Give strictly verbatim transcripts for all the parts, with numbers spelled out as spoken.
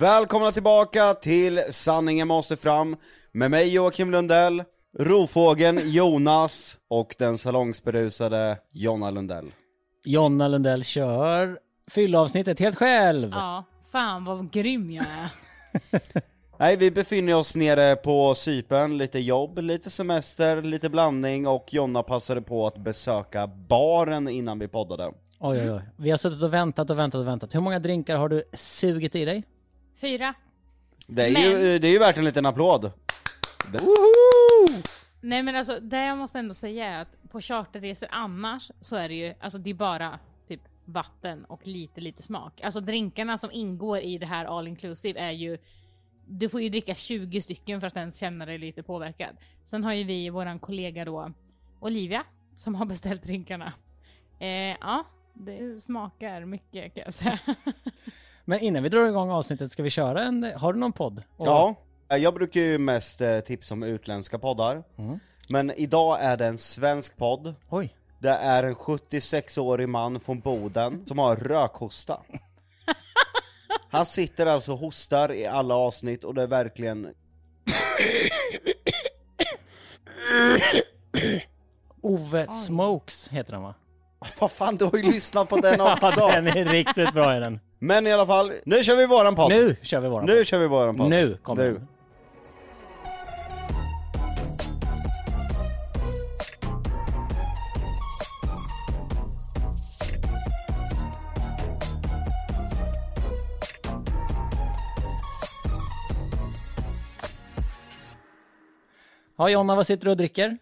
Välkomna tillbaka till Sanningen måste fram med mig Joakim Lundell, rovfågeln Jonas och den salongsberusade Jonna Lundell. Jonna Lundell kör fyllavsnittet helt själv. Ja, fan vad grym jag är. Nej, vi befinner oss nere på Cypern, lite jobb, lite semester, lite blandning och Jonna passade på att besöka baren innan vi poddade. Oj, oj, oj. Vi har suttit och väntat och väntat och väntat. Hur många drinkar har du sugit i dig? Fyra. Det är, men... ju, det är ju värt en liten applåd. Woho! Nej, men alltså det jag måste ändå säga är att på charterresor annars så är det ju, alltså det är bara typ vatten och lite lite smak. Alltså drinkarna som ingår i det här all inclusive är ju, du får ju dricka tjugo stycken för att ens känna dig lite påverkad. Sen har ju vi våran kollega då, Olivia, som har beställt drinkarna. Eh, ja, det smakar mycket kan jag säga. Men innan vi drar igång avsnittet ska vi köra en, har du någon podd? Ja, jag brukar ju mest tipsa om utländska poddar. Mm. Men idag är det en svensk podd. Oj. Det är en sjuttiosex-årig man från Boden som har rökhosta. Han sitter alltså och hostar i alla avsnitt och det är verkligen... Ove Smokes heter han, va? Vad fan, du har ju lyssnat på den också. Den är riktigt bra i den. Men i alla fall, nu kör vi våran podd. Nu kör vi våran podd. Nu kör vi våran podd. Nu kommer nu. Ja, Jonna, vad sitter du och dricker?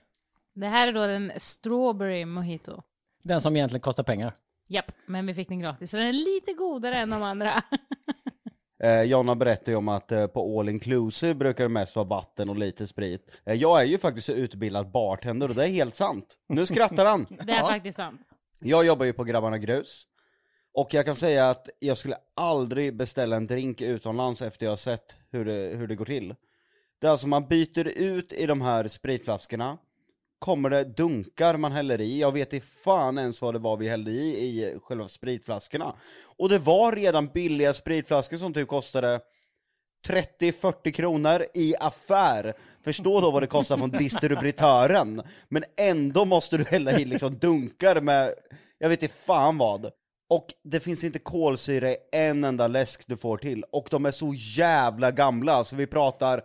Det här är då den strawberry mojito. Den som egentligen kostar pengar. Japp, men vi fick den gratis. Så den är lite godare än de andra. eh, Jonna berättade ju om att eh, på all inclusive brukar det mest vara vatten och lite sprit. Eh, jag är ju faktiskt utbildad bartender och det är helt sant. Nu skrattar han. Det är ja. faktiskt sant. Jag jobbar ju på Grabbarna Grus. Och jag kan säga att jag skulle aldrig beställa en drink utomlands efter jag har sett hur det, hur det går till. Det är alltså man byter ut i de här spritflaskorna. Kommer det dunkar man häller i. Jag vet inte fan ens vad det var vi hällde i i själva spritflaskorna. Och det var redan billiga spritflaskor som typ kostade trettio fyrtio kronor i affär. Förstå då vad det kostar från distributören. Men ändå måste du hälla i liksom dunkar med, jag vet inte fan vad. Och det finns inte kolsyra i en enda läsk du får till. Och de är så jävla gamla så vi pratar...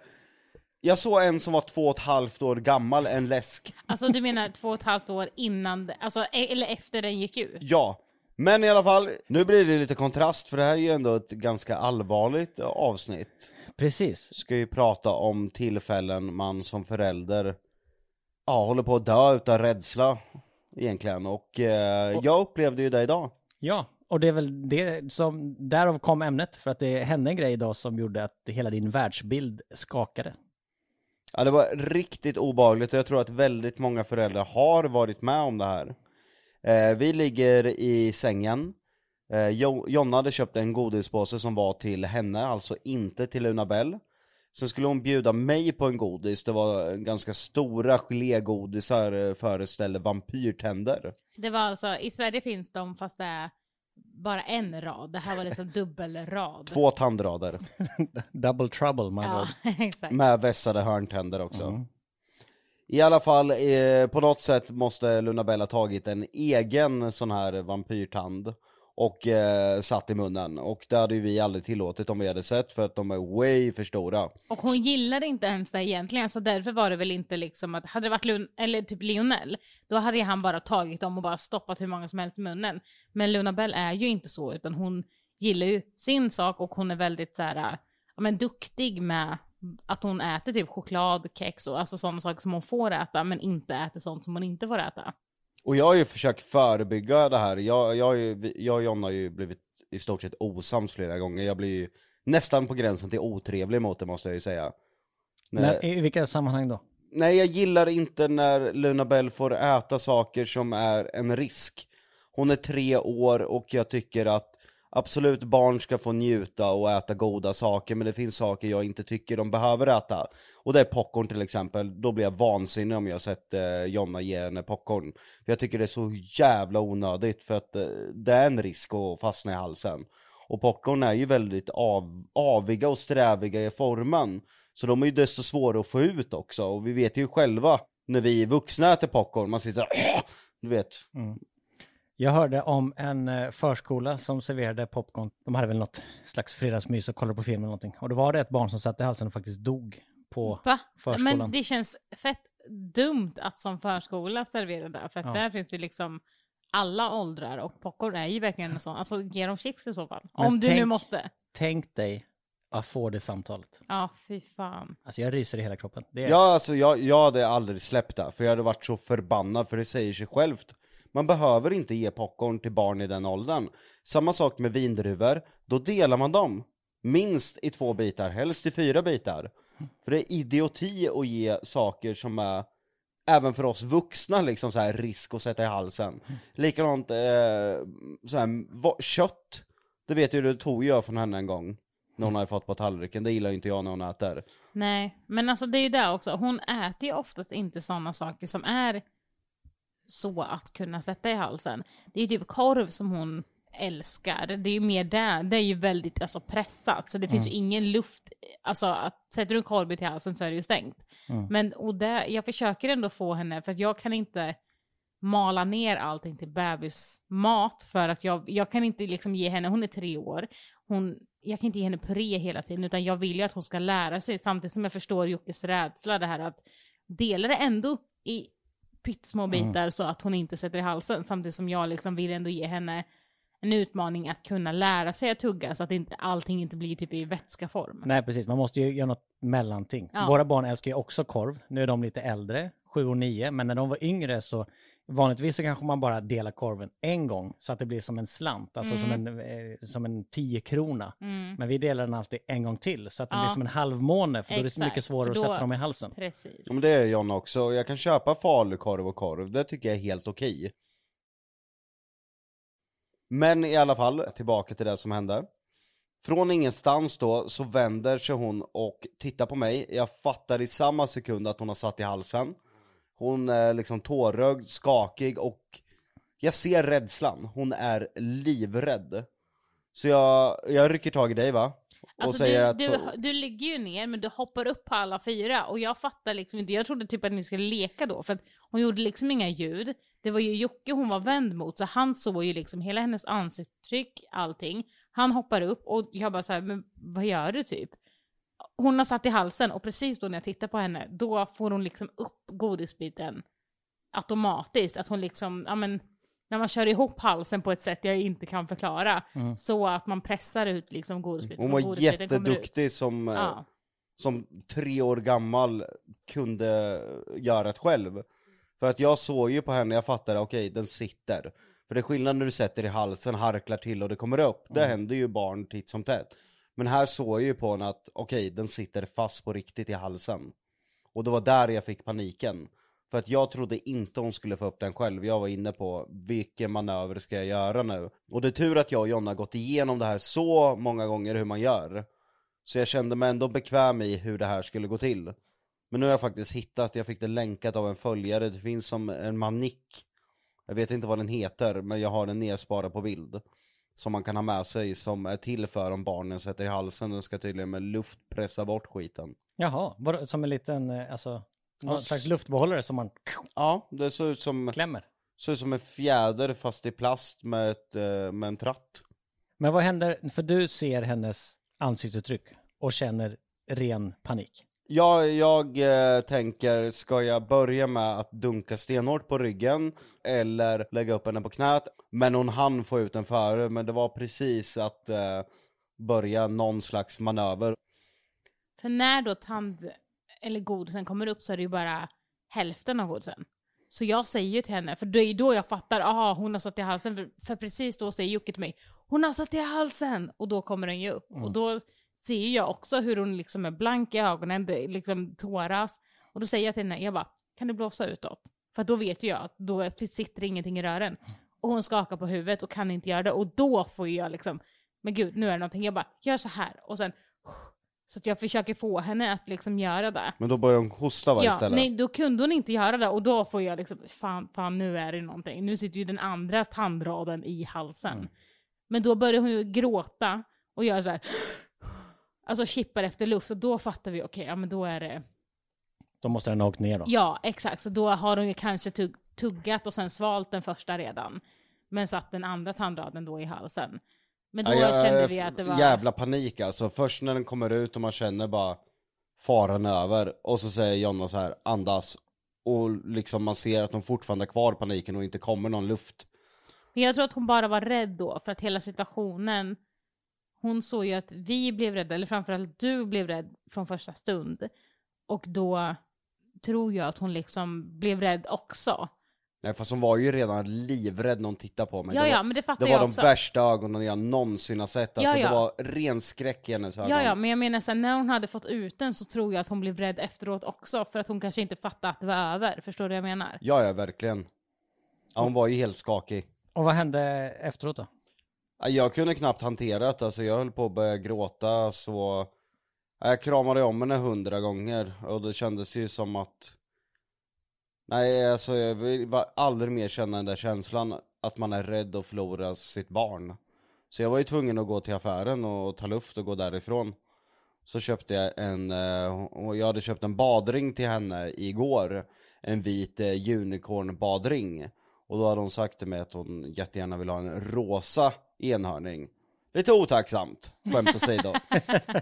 Jag såg en som var två och ett halvt år gammal, en läsk. Alltså du menar två och ett halvt år innan, alltså, eller efter den gick ur? Ja, men i alla fall, nu blir det lite kontrast för det här är ju ändå ett ganska allvarligt avsnitt. Precis. Ska ju prata om tillfällen man som förälder ja, håller på att dö utan rädsla egentligen. Och eh, jag upplevde ju det idag. Ja, och det är väl det som, därav kom ämnet för att det hände en grej idag som gjorde att hela din världsbild skakade. Ja, det var riktigt obehagligt och jag tror att väldigt många föräldrar har varit med om det här. Eh, vi ligger i sängen. Eh, jo- Jonna hade köpt en godispåse som var till henne, alltså inte till Luna Bell. Sen skulle hon bjuda mig på en godis. Det var ganska stora gelégodisar föreställde vampyrtänder. Det var alltså, i Sverige finns de fast det är bara en rad. Det här var liksom dubbelrad. Två tandrader. Double trouble, my ja, exakt. Med vässade hörntänder också. Mm. I alla fall, eh, på något sätt måste Luna Bell ha tagit en egen sån här vampyrtand och eh, satt i munnen. Och det hade ju vi aldrig tillåtit om vi hade sett för att de är way för stora. Och hon gillade inte ens det egentligen så därför var det väl inte liksom att hade det varit Lun- eller typ Lionel då hade han bara tagit dem och bara stoppat hur många som helst i munnen. Men Luna Bell är ju inte så utan hon gillar ju sin sak och hon är väldigt så här, ja, men duktig med att hon äter typ choklad, kex och alltså sådana saker som hon får äta men inte äter sånt som hon inte får äta. Och jag har ju försökt förebygga det här. Jag, jag, jag och Jonna har ju blivit i stort sett osams flera gånger. Jag blir ju nästan på gränsen till otrevlig mot det måste jag ju säga. När, nej, i vilka sammanhang då? Nej, jag gillar inte när Luna Bell får äta saker som är en risk. Hon är tre år och jag tycker att absolut barn ska få njuta och äta goda saker. Men det finns saker jag inte tycker de behöver äta. Och det är popcorn till exempel. Då blir jag vansinnig om jag sett eh, Jonna ge henne popcorn. För jag tycker det är så jävla onödigt. För att eh, det är en risk att fastna i halsen. Och popcorn är ju väldigt av, aviga och sträviga i formen. Så de är ju desto svårare att få ut också. Och vi vet ju själva när vi är vuxna äter popcorn. Man sitter så här, du vet. Mm. Jag hörde om en förskola som serverade popcorn. De hade väl något slags fredagsmys och kollade på film eller någonting. Och då var det ett barn som satt i halsen och faktiskt dog på Va? förskolan. Men det känns fett dumt att som förskola servera där. För att ja. där finns ju liksom alla åldrar och popcorn är ju verkligen en sån. Alltså ge dem chips i så fall. Men om du tänk, nu måste. Tänk dig att få det samtalet. Ja, fy fan. Alltså jag ryser i hela kroppen. Det är... Ja, alltså jag, jag hade aldrig släppt det. För jag hade varit så förbannad, för det säger sig självt. Man behöver inte ge popcorn till barn i den åldern. Samma sak med vindruvor. Då delar man dem. Minst i två bitar, helst i fyra bitar. För det är idioti att ge saker som är, även för oss vuxna, liksom så här risk att sätta i halsen. Likadant eh, så här, va, kött. Det vet ju du tog jag från henne en gång. När hon har fått på tallriken. Det gillar ju inte jag när hon äter. Nej, men alltså det är ju där också. Hon äter ju oftast inte sådana saker som är... så att kunna sätta i halsen. Det är ju typ korv som hon älskar. Det är ju mer där. Det är ju väldigt alltså, pressat. Så det mm. finns ju ingen luft. Alltså att sätter du en korv i halsen så är det ju stängt. Mm. Men och där, jag försöker ändå få henne. För att jag kan inte mala ner allting till bebismat. För att jag, jag kan inte liksom ge henne. Hon är tre år. Hon, jag kan inte ge henne puré hela tiden. Utan jag vill ju att hon ska lära sig. Samtidigt som jag förstår Jockes rädsla. Det här att dela det ändå i pyttsmå bitar mm. så att hon inte sätter i halsen, samtidigt som jag liksom vill ändå ge henne en utmaning att kunna lära sig att tugga så att inte, allting inte blir typ i vätskaform. Nej precis, man måste ju göra något mellanting. Ja. Våra barn älskar ju också korv, nu är de lite äldre, sju och nio, men när de var yngre så vanligtvis så kanske man bara delar korven en gång så att det blir som en slant, alltså mm. som en eh, som en tio krona. Mm. Men vi delar den alltid en gång till så att det ja. blir som en halvmåne, för då Exakt. är det mycket svårare då... att sätta dem i halsen. Precis. Ja, men det är Jonna också. Jag kan köpa falukorv och korv, det tycker jag är helt okej. Men i alla fall, tillbaka till det som hände. Från ingenstans då så vänder sig hon och tittar på mig. Jag fattar i samma sekund att hon har satt i halsen. Hon är liksom tårögd, skakig och jag ser rädslan. Hon är livrädd. Så jag, jag rycker tag i dig va? Och alltså säger du, att... du, du ligger ju ner men du hoppar upp på alla fyra. Och jag fattar liksom inte. Jag trodde typ att ni skulle leka då. För att hon gjorde liksom inga ljud. Det var ju Jocke hon var vänd mot. Så han såg ju liksom hela hennes ansiktstryck, allting. Han hoppar upp och jag bara så här, men vad gör du typ? Hon har satt i halsen och precis då när jag tittar på henne då får hon liksom upp godisbiten automatiskt. Att hon liksom, ja men, när man kör ihop halsen på ett sätt jag inte kan förklara mm. så att man pressar ut liksom godisbiten. Hon var godisbiten jätteduktig som, ja. som tre år gammal kunde göra det själv. För att jag såg ju på henne, jag fattade okej, den sitter. För det är skillnad när du sätter i halsen, harklar till och det kommer upp. Mm. Det händer ju barn titt som tätt. Men här såg jag ju på henne att okej, den sitter fast på riktigt i halsen. Och det var där jag fick paniken. För att jag trodde inte hon skulle få upp den själv. Jag var inne på vilken manöver ska jag göra nu. Och det är tur att jag och Jonna gått igenom det här så många gånger hur man gör. Så jag kände mig ändå bekväm i hur det här skulle gå till. Men nu har jag faktiskt hittat, jag fick det länkat av en följare. Det finns som en manick. Jag vet inte vad den heter men jag har den nedsparad på bild. Som man kan ha med sig som är till för om barnen sätter i halsen. Den ska tydligen med luft pressa bort skiten. Jaha, som en liten alltså, någon S- slags luftbehållare som man... Ja, det ser ut som, klämmer. Ser ut som en fjäder fast i plast med, ett, med en tratt. Men vad händer, för du ser hennes ansiktsuttryck och känner ren panik. Ja, jag eh, tänker, ska jag börja med att dunka stenhårt på ryggen eller lägga upp henne på knät? Men hon hann få ut den före, men det var precis att eh, börja någon slags manöver. För när då tand eller godisen kommer upp så är det ju bara hälften av godisen. Så jag säger ju till henne, för det är då jag fattar, aha, hon har satt i halsen. För, för precis då säger Jocke till mig, hon har satt i halsen! Och då kommer den ju upp. Mm. Och då... ser jag också hur hon liksom är blank i ögonen, liksom tåras. Och då säger jag till henne, jag bara, kan du blåsa utåt? För då vet jag att då sitter ingenting i rören. Och hon skakar på huvudet och kan inte göra det. Och då får jag liksom, men gud, nu är det någonting. Jag bara, gör så här. Och sen, så att jag försöker få henne att liksom göra det. Men då börjar hon hosta va, ja, istället? Nej, då kunde hon inte göra det. Och då får jag liksom, fan, fan nu är det någonting. Nu sitter ju den andra tandraden i halsen. Mm. Men då börjar hon ju gråta och gör så här. Alltså kippar efter luft. Och då fattar vi, okej, okay, ja men då är det... Då måste den ha åkt ner då. Ja, exakt. Så då har hon ju kanske tugg- tuggat och sen svalt den första redan. Men satt den andra tandraden då i halsen. Men då ja, jag, kände vi att det var... Jävla panik alltså. Först när den kommer ut och man känner bara faran över. Och så säger Jonna så här, andas. Och liksom man ser att de fortfarande är kvar paniken och inte kommer någon luft. Men jag tror att hon bara var rädd då. För att hela situationen... Hon såg ju att vi blev rädda. Eller framförallt du blev rädd från första stund. Och då tror jag att hon liksom blev rädd också. Nej, fast hon var ju redan livrädd när hon tittade på mig. Ja, det var, ja, men det fattar det jag var också. De värsta ögonen jag någonsin har sett. Alltså, ja, ja. Det var ren skräck i hennes ögon. Ja, ja, men jag menar så här, när hon hade fått ut den så tror jag att hon blev rädd efteråt också. För att hon kanske inte fattade att det var över. Förstår du vad jag menar? Ja, ja, verkligen. Ja, hon var ju helt skakig. Och vad hände efteråt då? Jag kunde knappt hantera det. Alltså, jag höll på att börja gråta. Så... Jag kramade om henne hundra gånger. Och det kändes ju som att... Nej, alltså jag vill aldrig mer känna den där känslan att man är rädd att förlora sitt barn. Så jag var ju tvungen att gå till affären och ta luft och gå därifrån. Så köpte jag en, och jag hade köpt en badring till henne igår. En vit unicornbadring. Och då hade hon sagt till mig att hon jättegärna vill ha en rosa enhörning. Lite otacksamt, skämt åsido.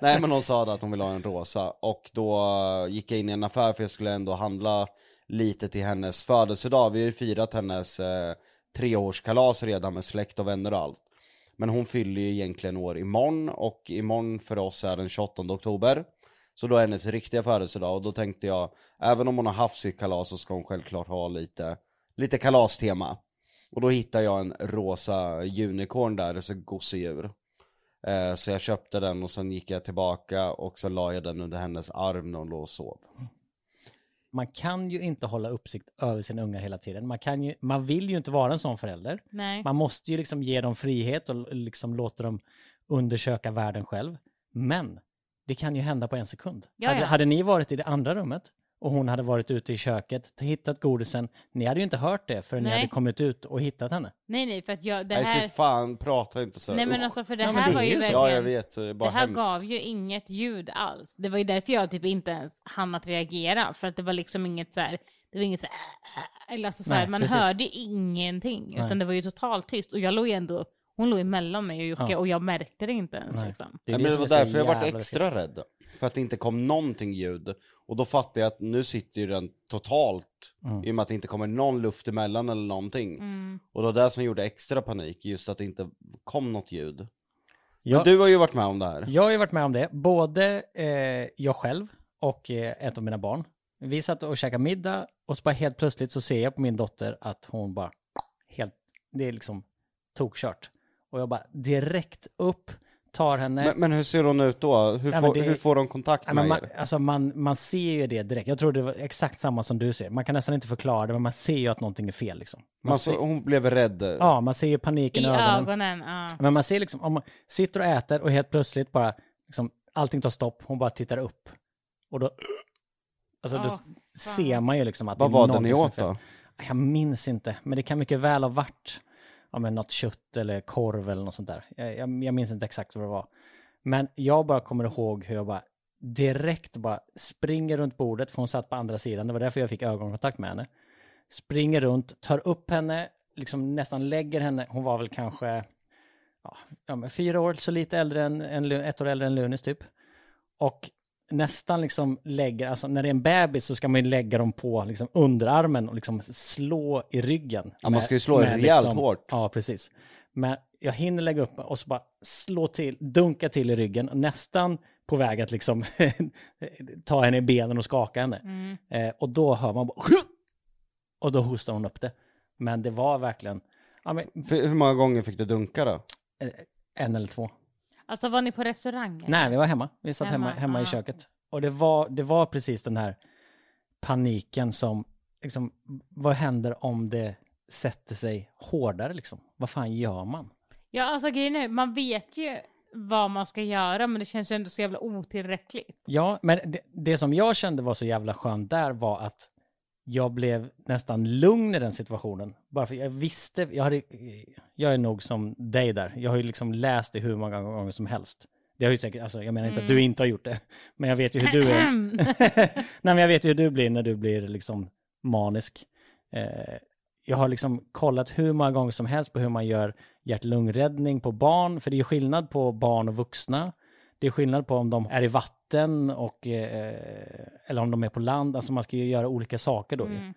Nej, men hon sa att hon ville ha en rosa. Och då gick jag in i en affär för jag skulle ändå handla... Lite till hennes födelsedag. Vi har ju firat hennes eh, treårskalas redan med släkt och vänner och allt. Men hon fyller ju egentligen år imorgon. Och imorgon för oss är den tjugoåttonde oktober. Så då är hennes riktiga födelsedag. Och då tänkte jag, även om hon har haft sitt kalas så ska hon självklart ha lite, lite kalastema. Och då hittade jag en rosa unicorn där. Alltså gosedjur. Eh, så jag köpte den och sen gick jag tillbaka. Och så la jag den under hennes arm när hon låg och sov. Man kan ju inte hålla uppsikt över sin unga hela tiden. Man, kan ju, man vill ju inte vara en sån förälder. Nej. Man måste ju liksom ge dem frihet och liksom låta dem undersöka världen själv. Men det kan ju hända på en sekund. Jaja. Hade, hade ni varit i det andra rummet och hon hade varit ute i köket och hittat godisen. Ni hade ju inte hört det förrän nej. Ni hade kommit ut och hittat henne. Nej, nej. För att jag, det här... Nej, för fan. Prata inte så. Nej, men alltså för det här ja, det var ju verkligen... Ja, jag vet. Det, är bara det här hemskt. Gav ju inget ljud alls. Det var ju därför jag typ inte ens hann att reagera. För att det var liksom inget så här... Det var inget så här... Eller alltså så här, nej, man precis. Hörde ingenting. Utan nej. Det var ju totalt tyst. Och jag låg ju ändå... Hon låg emellan mig och Jocke ja. Och jag märkte det inte ens. Liksom. Det, det, men det var därför jag varit extra fisk. Rädd. För att det inte kom någonting ljud. Och då fattade jag att nu sitter ju den totalt. Mm. I och med att det inte kommer någon luft emellan eller någonting. Mm. Och det var det som gjorde extra panik. Just att det inte kom något ljud. Jag, du har ju varit med om det här. Jag har ju varit med om det. Både eh, jag själv och eh, ett av mina barn. Vi satt och käkade middag. Och så bara helt plötsligt så ser jag på min dotter att hon bara helt... Det är liksom tokkört. Och jag bara direkt upp, tar henne... Men, men hur ser hon ut då? Hur, ja, får, det, hur får hon kontakt ja, med man, er? Alltså man, man ser ju det direkt. Jag tror det var exakt samma som du ser. Man kan nästan inte förklara det, men man ser ju att någonting är fel. Liksom. Man man ser, hon blev rädd. Ja, man ser ju paniken i ögonen. ögonen ja. Men man ser liksom, om man sitter och äter och helt plötsligt bara, liksom, allting tar stopp. Hon bara tittar upp. Och då, alltså, oh, då ser man ju liksom att vad det är någonting som är fel. Vad var det ni åt då? Jag minns inte, men det kan mycket väl ha varit... Ja, men något kött eller korv eller något sånt där. Jag, jag, jag minns inte exakt vad det var. Men jag bara kommer ihåg hur jag bara direkt bara springer runt bordet. För hon satt på andra sidan. Det var därför jag fick ögonkontakt med henne. Springer runt, tar upp henne. Liksom nästan lägger henne. Hon var väl kanske ja, men fyra år, så lite äldre än, en, ett år äldre än Lunis typ. Och nästan liksom lägger, alltså när det är en bebis så ska man ju lägga dem på liksom underarmen och liksom slå i ryggen. Ja, med, man ska ju slå rejält liksom, hårt. Ja, precis. Men jag hinner lägga upp och så bara slå till, dunka till i ryggen och nästan på väg att liksom ta henne i benen och skaka henne. Mm. Eh, och då hör man bara, och då hostar hon upp det. Men det var verkligen... Ja, men, hur många gånger fick du dunka då? En eller två. Alltså var ni på restaurangen? Nej, vi var hemma. Vi satt hemma, hemma, hemma ah. i köket. Och det var, det var precis den här paniken som, liksom, vad händer om det sätter sig hårdare liksom? Vad fan gör man? Ja, alltså grejen är, man vet ju vad man ska göra, men det känns ju ändå så jävla otillräckligt. Ja, men det, det som jag kände var så jävla skönt där var att jag blev nästan lugn i den situationen. Bara för jag visste, jag, hade, jag är nog som dig där. Jag har ju liksom läst det hur många gånger som helst. Det har ju säkert, alltså, jag menar inte mm. att du inte har gjort det. Men jag vet ju hur du är. Nej, men jag vet ju hur du blir när du blir liksom manisk. Eh, jag har liksom kollat hur många gånger som helst på hur man gör hjärt-lungräddning på barn. För det är ju skillnad på barn och vuxna. Det är skillnad på om de är i vatten och, eh, eller om de är på land. Alltså man ska ju göra olika saker då. Mm.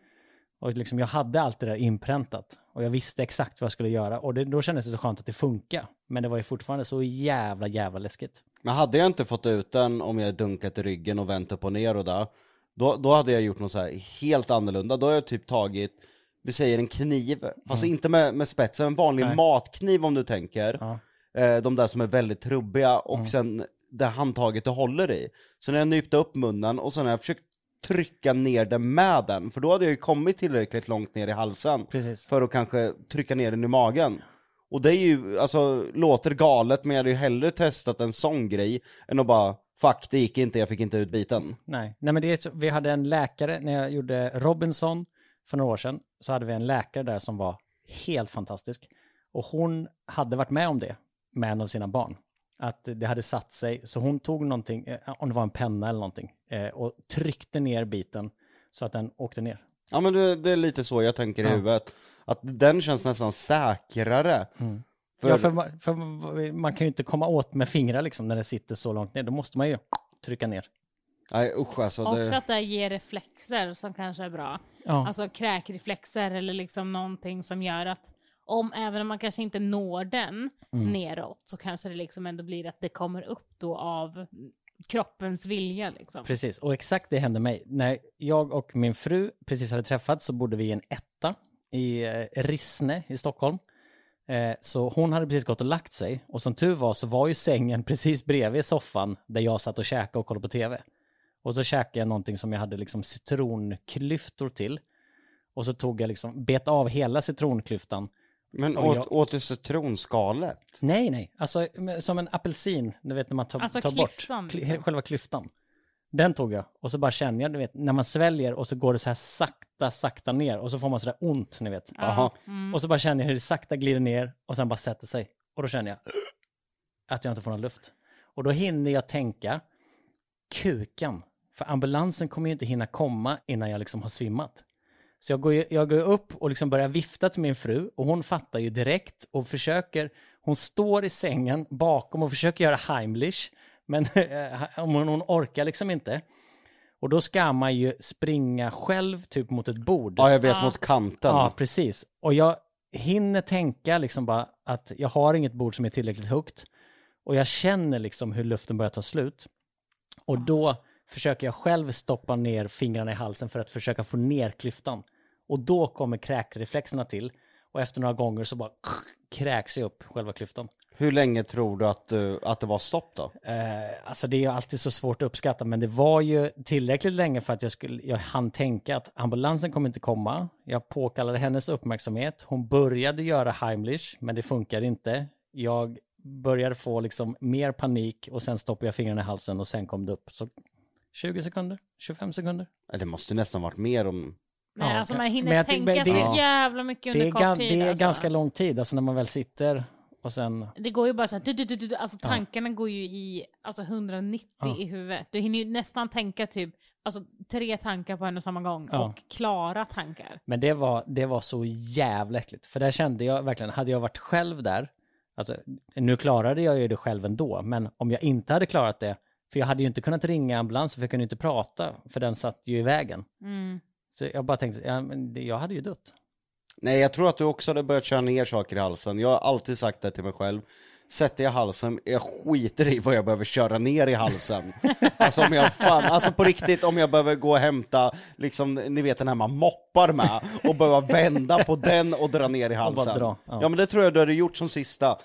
Och liksom, jag hade allt det där inpräntat. Och jag visste exakt vad jag skulle göra. Och det, då kändes det så skönt att det funkar. Men det var ju fortfarande så jävla, jävla läskigt. Men hade jag inte fått ut den om jag dunkat i ryggen och vänt upp och ner och där. Då, då hade jag gjort något så här helt annorlunda. Då har jag typ tagit, vi säger en kniv. Fast mm. alltså inte med, med spetsen, en vanlig Nej. matkniv om du tänker. Ja. Eh, de där som är väldigt trubbiga. Och mm. sen det handtaget du håller i. Så när jag nypte upp munnen och sen har jag försökt trycka ner den med den. För då hade jag ju kommit tillräckligt långt ner i halsen. Precis. För att kanske trycka ner den i magen. Och det är ju, alltså, låter galet, men jag hade ju hellre testat en sån grej än att bara, fuck, det gick inte, jag fick inte ut biten. Nej, Nej men det är så, vi hade en läkare, när jag gjorde Robinson för några år sedan, så hade vi en läkare där som var helt fantastisk. Och hon hade varit med om det med en av sina barn. Att det hade satt sig, så hon tog någonting, om det var en penna eller någonting, och tryckte ner biten så att den åkte ner. Ja, men det, det är lite så jag tänker i ja. huvudet. Att den känns nästan säkrare. Mm. För... Ja, för man, för man kan ju inte komma åt med fingrar liksom när det sitter så långt ner. Då måste man ju trycka ner. Nej, usch, alltså, det... Också att det ger reflexer som kanske är bra. Ja. Alltså kräkreflexer eller liksom någonting som gör att om, även om man kanske inte når den mm. neråt, så kanske det liksom ändå blir att det kommer upp då av kroppens vilja liksom. Precis, och exakt det hände mig. När jag och min fru precis hade träffats så bodde vi i en etta i Rissne i Stockholm. Eh, så hon hade precis gått och lagt sig. Och som tur var så var ju sängen precis bredvid soffan där jag satt och käkade och kollade på tv. Och så käkade jag någonting som jag hade liksom citronklyftor till. Och så tog jag liksom, bet av hela citronklyftan. Men åt, jag... åt det citronskalet? Nej, nej. Alltså som en apelsin, du vet när man tar, alltså, tar klyftan, bort liksom. Själva klyftan. Den tog jag. Och så bara känner jag, du vet, när man sväljer och så går det så här sakta, sakta ner. Och så får man så där ont, ni vet. Aha. Mm. Och så bara känner jag hur det sakta glider ner och sen bara sätter sig. Och då känner jag att jag inte får någon luft. Och då hinner jag tänka, kuken. För ambulansen kommer ju inte hinna komma innan jag liksom har svimmat. Så jag går, jag går upp och liksom börjar vifta till min fru. Och hon fattar ju direkt och försöker. Hon står i sängen bakom och försöker göra Heimlich. Men om hon orkar liksom inte. Och då ska man ju springa själv typ mot ett bord. Ja, jag vet, mot kanten. Ja, precis. Och jag hinner tänka liksom bara att jag har inget bord som är tillräckligt högt. Och jag känner liksom hur luften börjar ta slut. Och då försöker jag själv stoppa ner fingrarna i halsen för att försöka få ner klyftan. Och då kommer kräkreflexerna till. Och efter några gånger så bara kräks jag upp själva klyftan. Hur länge tror du att, uh, att det var stopp då? Eh, alltså det är ju alltid så svårt att uppskatta. Men det var ju tillräckligt länge för att jag, skulle, jag hann tänka att ambulansen kommer inte komma. Jag påkallade hennes uppmärksamhet. Hon började göra Heimlich, men det funkade inte. Jag började få liksom mer panik och sen stoppade jag fingrarna i halsen och sen kom det upp. Så tjugo sekunder, tjugofem sekunder. Det måste nästan varit mer om... Nej, ja, alltså man hinner men tänka det, så det, jävla mycket under kort ga, tid. Det är alltså ganska lång tid, alltså när man väl sitter och sen... Det går ju bara så här, du, du, du, du, alltså tankarna ja. går ju i alltså hundranittio ja. i huvudet. Du hinner ju nästan tänka typ, alltså tre tankar på en och samma gång ja. och klara tankar. Men det var, det var så jävla äckligt, för där kände jag verkligen, hade jag varit själv där, alltså nu klarade jag ju det själv ändå, men om jag inte hade klarat det, för jag hade ju inte kunnat ringa ambulans, för jag kunde inte prata, för den satt ju i vägen. Mm. Så jag bara tänkte, ja, men jag hade ju dött. Nej, jag tror att du också hade börjat köra ner saker i halsen. Jag har alltid sagt det till mig själv. Sätter jag halsen, jag skiter i vad jag behöver köra ner i halsen. Alltså om jag fan, alltså på riktigt, om jag behöver gå och hämta, liksom, ni vet den här man moppar med. Och behöva vända på den och dra ner i halsen. Dra, ja. ja, men det tror jag du hade gjort som sista.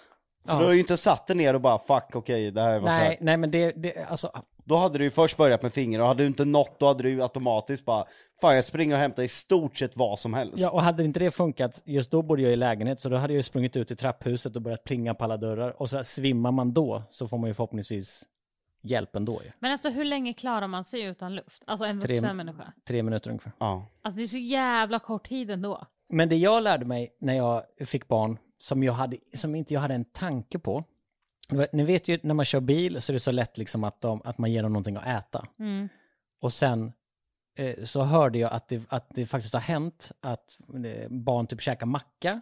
För ja. du har ju inte satt det ner och bara, fuck, okej, okay, det här var nej, så här. Nej, men det, det alltså... Då hade du ju först börjat med fingrar och hade du inte nått, då hade du ju automatiskt bara, fan jag springer och hämtar i stort sett vad som helst. Ja, och hade inte det funkat, just då bodde jag i lägenhet, så då hade jag ju sprungit ut i trapphuset och börjat plinga på alla dörrar. Och så svimmar man då, så får man ju förhoppningsvis hjälp ändå ju. Men alltså hur länge klarar man sig utan luft? Alltså en vuxen tre, människa. Tre minuter ungefär. Ja. Alltså det är så jävla kort tid ändå. Men det jag lärde mig när jag fick barn som jag hade, som inte jag hade en tanke på. Ni vet ju när man kör bil så är det så lätt liksom att, de, att man ger dem någonting att äta. Mm. Och sen eh, så hörde jag att det, att det faktiskt har hänt att eh, barn typ käkar macka.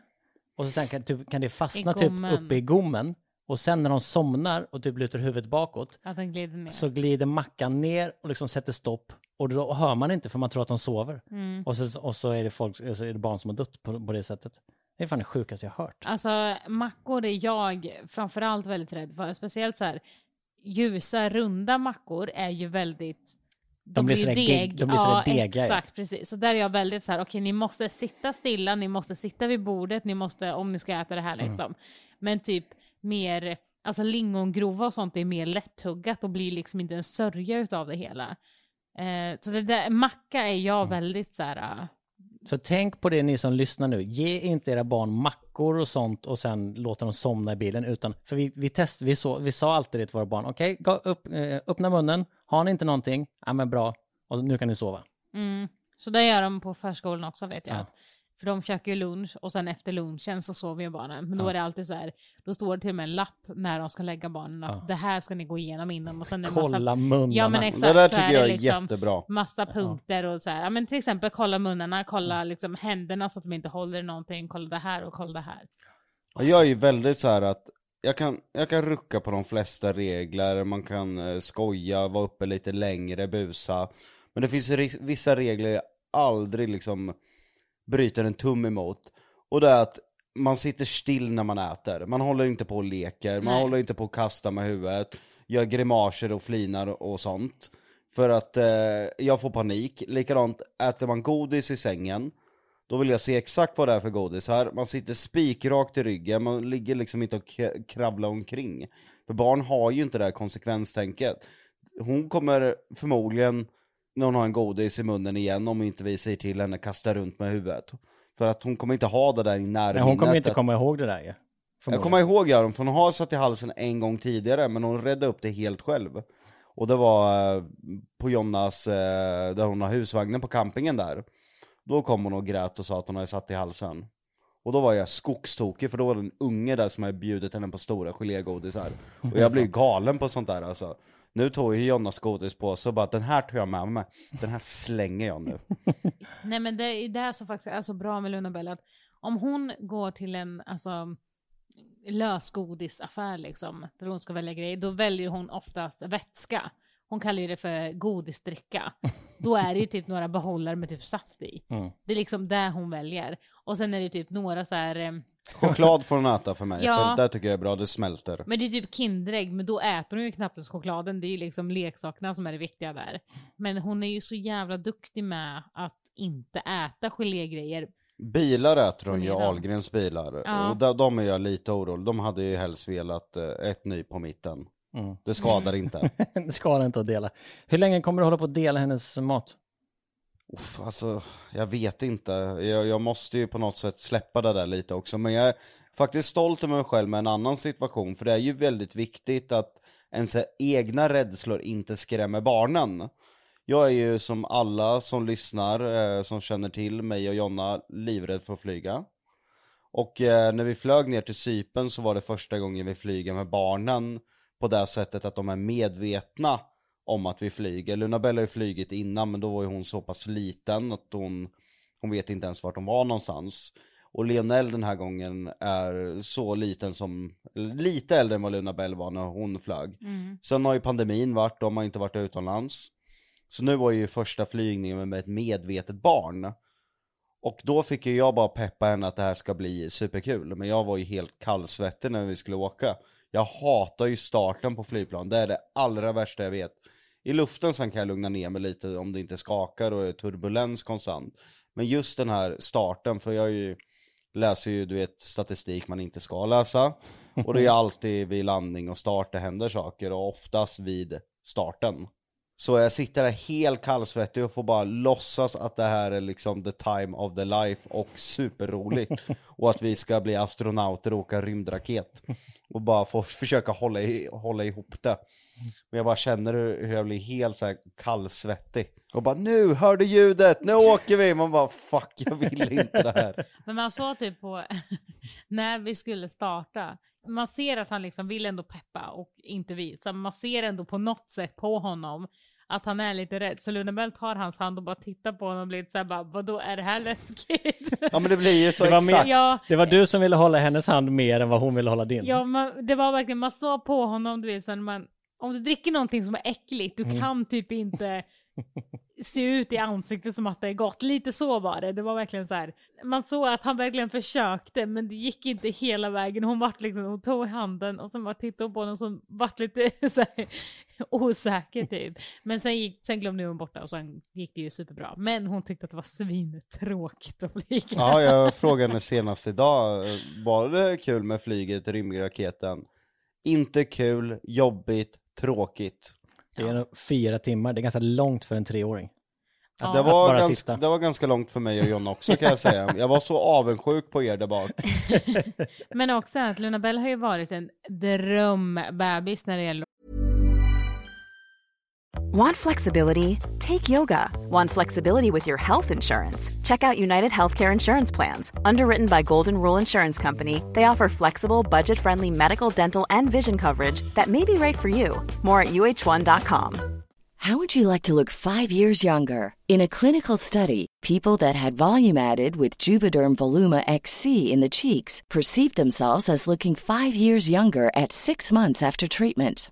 Och så sen kan, typ, kan det fastna typ uppe i gommen. Och sen när de somnar och typ lutar huvudet bakåt att den glider ner. Så glider mackan ner och liksom sätter stopp. Och då hör man inte för man tror att de sover. Mm. Och, så, och så, är det folk, så är det barn som har dött på, på det sättet. Det är fan det sjukaste jag har hört. Alltså mackor är jag framförallt väldigt rädd för. Speciellt så här ljusa runda mackor är ju väldigt... De, de blir sådär deg. De blir ja, dega, exakt, ja. Precis. Så där är jag väldigt så här, okej, okay, ni måste sitta stilla, ni måste sitta vid bordet, ni måste, om ni ska äta det här liksom. Mm. Men typ mer, alltså lingongrova och sånt är mer lätthuggat och blir liksom inte en sörja utav det hela. Eh, så det där, macka är jag mm. väldigt så här... Så tänk på det ni som lyssnar nu. Ge inte era barn mackor och sånt och sen låta dem somna i bilen. Utan, för vi, vi, test, vi, så, vi sa alltid det till våra barn. Okej, okay, upp, eh, öppna munnen. Har ni inte någonting? Ja, men bra. Och nu kan ni sova. Mm. Så det gör de på förskolan också vet jag. Ja. För de käkar ju lunch och sen efter lunchen så sover ju barnen. Men då ja. Är det alltid så här, då står det till och med en lapp när de ska lägga barnen. Ja. Det här ska ni gå igenom innan. Och sen är kolla massa... munnarna. Ja, men exakt, det där tycker jag är liksom jättebra. Massa punkter och så här. Ja, men till exempel kolla munnarna, kolla liksom händerna så att de inte håller någonting. Kolla det här och kolla det här. Och jag är ju väldigt så här att jag kan, jag kan rucka på de flesta regler. Man kan skoja, vara uppe lite längre, busa. Men det finns re- vissa regler jag aldrig liksom... bryter en tum emot. Och det är att man sitter still när man äter. Man håller inte på och leker. Man Nej. Håller inte på att kasta med huvudet. Gör grimaser och flinar och sånt. För att eh, jag får panik. Likadant äter man godis i sängen. Då vill jag se exakt vad det är för godis här. Man sitter spikrakt i ryggen. Man ligger liksom inte och k- kravlar omkring. För barn har ju inte det här konsekvenstänket. Hon kommer förmodligen... när hon har en godis i munnen igen om inte vi säger till henne kasta runt med huvudet. För att hon kommer inte ha det där i närminnet. Nej, hon kommer inte komma ihåg det där. Ja. Jag kommer ihåg ja, för hon har satt i halsen en gång tidigare men hon räddade upp det helt själv. Och det var på Jonas där hon har husvagnen på campingen där. Då kom hon och grät och sa att hon hade satt i halsen. Och då var jag skogstokig för då var det en unge där som hade bjudit henne på stora gelégodisar. Och jag blev galen på sånt där alltså. Nu tog ju Jonas godis på så bara den här tar jag med mig. Den här slänger jag nu. Nej men det är det här som faktiskt är så bra med Luna Bell. Att om hon går till en alltså, lösgodisaffär liksom, där hon ska välja grejer. Då väljer hon oftast vätska. Hon kallar ju det för godisdricka. Då är det ju typ några behållare med typ saft i. Mm. Det är liksom där hon väljer. Och sen är det typ några så här... choklad får hon äta för mig, ja, för det tycker jag är bra, det smälter. Men det är typ Kinderägg, men då äter hon ju knappt ens chokladen. Det är ju liksom leksakerna som är det viktiga där. Men hon är ju så jävla duktig med att inte äta gelégrejer. Bilar äter hon ju, Ahlgrens bilar. Ja. Och de, de är jag lite orolig. De hade ju helst velat ett ny på mitten. Mm. Det skadar inte. Det skadar inte att dela. Hur länge kommer du hålla på att dela hennes mat? Uff, alltså, jag vet inte. Jag, jag måste ju på något sätt släppa det där lite också. Men jag är faktiskt stolt över mig själv med en annan situation. För det är ju väldigt viktigt att ens egna rädslor inte skrämmer barnen. Jag är ju som alla som lyssnar, eh, som känner till mig och Jonna, livrädd för att flyga. Och eh, när vi flög ner till Cypern så var det första gången vi flyger med barnen. På det sättet att de är medvetna om att vi flyger. Luna Bell har ju flygit innan men då var ju hon så pass liten att hon, hon vet inte ens vart hon var någonstans. Och Lionel den här gången är så liten som, lite äldre än vad Luna Bell var när hon flög. Mm. Sen har ju pandemin varit, de har inte varit utomlands. Så nu var ju första flygningen med ett medvetet barn. Och då fick ju jag bara peppa henne att det här ska bli superkul. Men jag var ju helt kallsvettig när vi skulle åka. Jag hatar ju starten på flygplan. Det är det allra värsta jag vet. I luften sen kan jag lugna ner mig lite om det inte skakar och är turbulens konstant. Men just den här starten, för jag ju, läser ju du vet, statistik man inte ska läsa. Och det är alltid vid landning och start det händer saker och oftast vid starten. Så jag sitter där helt kallsvettig och får bara låtsas att det här är liksom the time of the life och superroligt. Och att vi ska bli astronauter och åka rymdraket. Och bara få försöka hålla, i, hålla ihop det. Men jag bara känner hur jag blir helt så här kallsvettig. Och bara, nu hörde ljudet, nu åker vi. Man bara, fuck, jag vill inte det här. Men man såg typ på, när vi skulle starta. Man ser att han liksom vill ändå peppa och inte vi. Så man ser ändå på något sätt på honom att han är lite rädd. Så Luna Bell tar hans hand och bara tittar på honom och blir så här bara, vadå, är det här läskigt? Ja, men det blir ju så det exakt. Var med, ja, det var du som ville hålla hennes hand mer än vad hon ville hålla din. Ja, man, det var verkligen, man såg på honom, du vet, så man, om du dricker någonting som är äckligt, du mm. kan typ inte se ut i ansiktet som att det är gott. Lite så var det. Det var verkligen så här. Man såg att han verkligen försökte, men det gick inte hela vägen. Hon var liksom, hon tog handen och sen bara tittade på honom som var lite så här, osäker typ. Men sen, gick, sen glömde hon borta och sen gick det ju superbra. Men hon tyckte att det var svintråkigt att flyga. Ja, jag frågade henne senast idag. Var det kul med flyget, rymdraketen? Inte kul, jobbigt, tråkigt. Det är nog fyra timmar. Det är ganska långt för en treåring. Ja. Det, var ganska, det var ganska långt för mig och Jonna också, kan jag säga. Jag var så avundsjuk på er där bak. Men också att Luna Bell har ju varit en drömbebis när det gäller... Want flexibility? Take yoga. Want flexibility with your health insurance? Check out United Healthcare Insurance Plans. Underwritten by Golden Rule Insurance Company, they offer flexible, budget-friendly medical, dental, and vision coverage that may be right for you. More at U H one dot com. How would you like to look five years younger? In a clinical study, people that had volume added with Juvederm Voluma X C in the cheeks perceived themselves as looking five years younger at six months after treatment.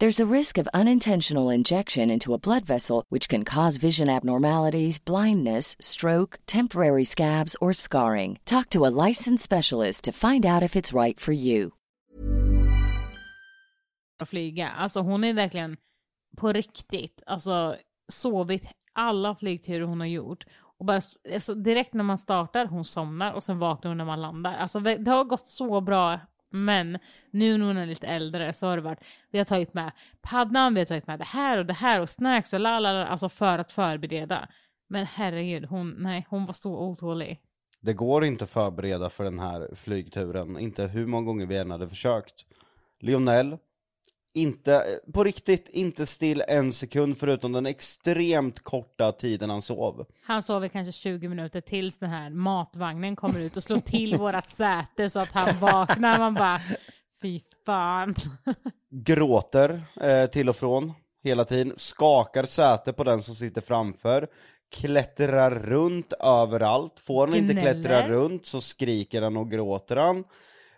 There's a risk of unintentional injection into a blood vessel, which can cause vision abnormalities, blindness, stroke, temporary scabs, or scarring. Talk to a licensed specialist to find out if it's right for you. Att flyga. Alltså hon är verkligen på riktigt, alltså sovit alla flygturer hon har gjort och bara, alltså, direkt när man startar hon somnar och sen vaknar hon när man landar. Alltså det har gått så bra, men nu när hon är lite äldre så har det varit, vi har tagit med paddan, vi har tagit med det här och det här och snacks och lalala, alltså för att förbereda. Men herregud, hon, nej, hon var så otålig. Det går inte att förbereda för den här flygturen, inte hur många gånger vi än hade försökt. Lionel inte, på riktigt, inte still en sekund förutom den extremt korta tiden han sov. Han sov i kanske tjugo minuter tills den här matvagnen kommer ut och slår till vårat säte så att han vaknar. Man bara, fy fan. Gråter eh, till och från hela tiden. Skakar säte på den som sitter framför. Klättrar runt överallt. Får han inte klättra runt så skriker han och gråter han.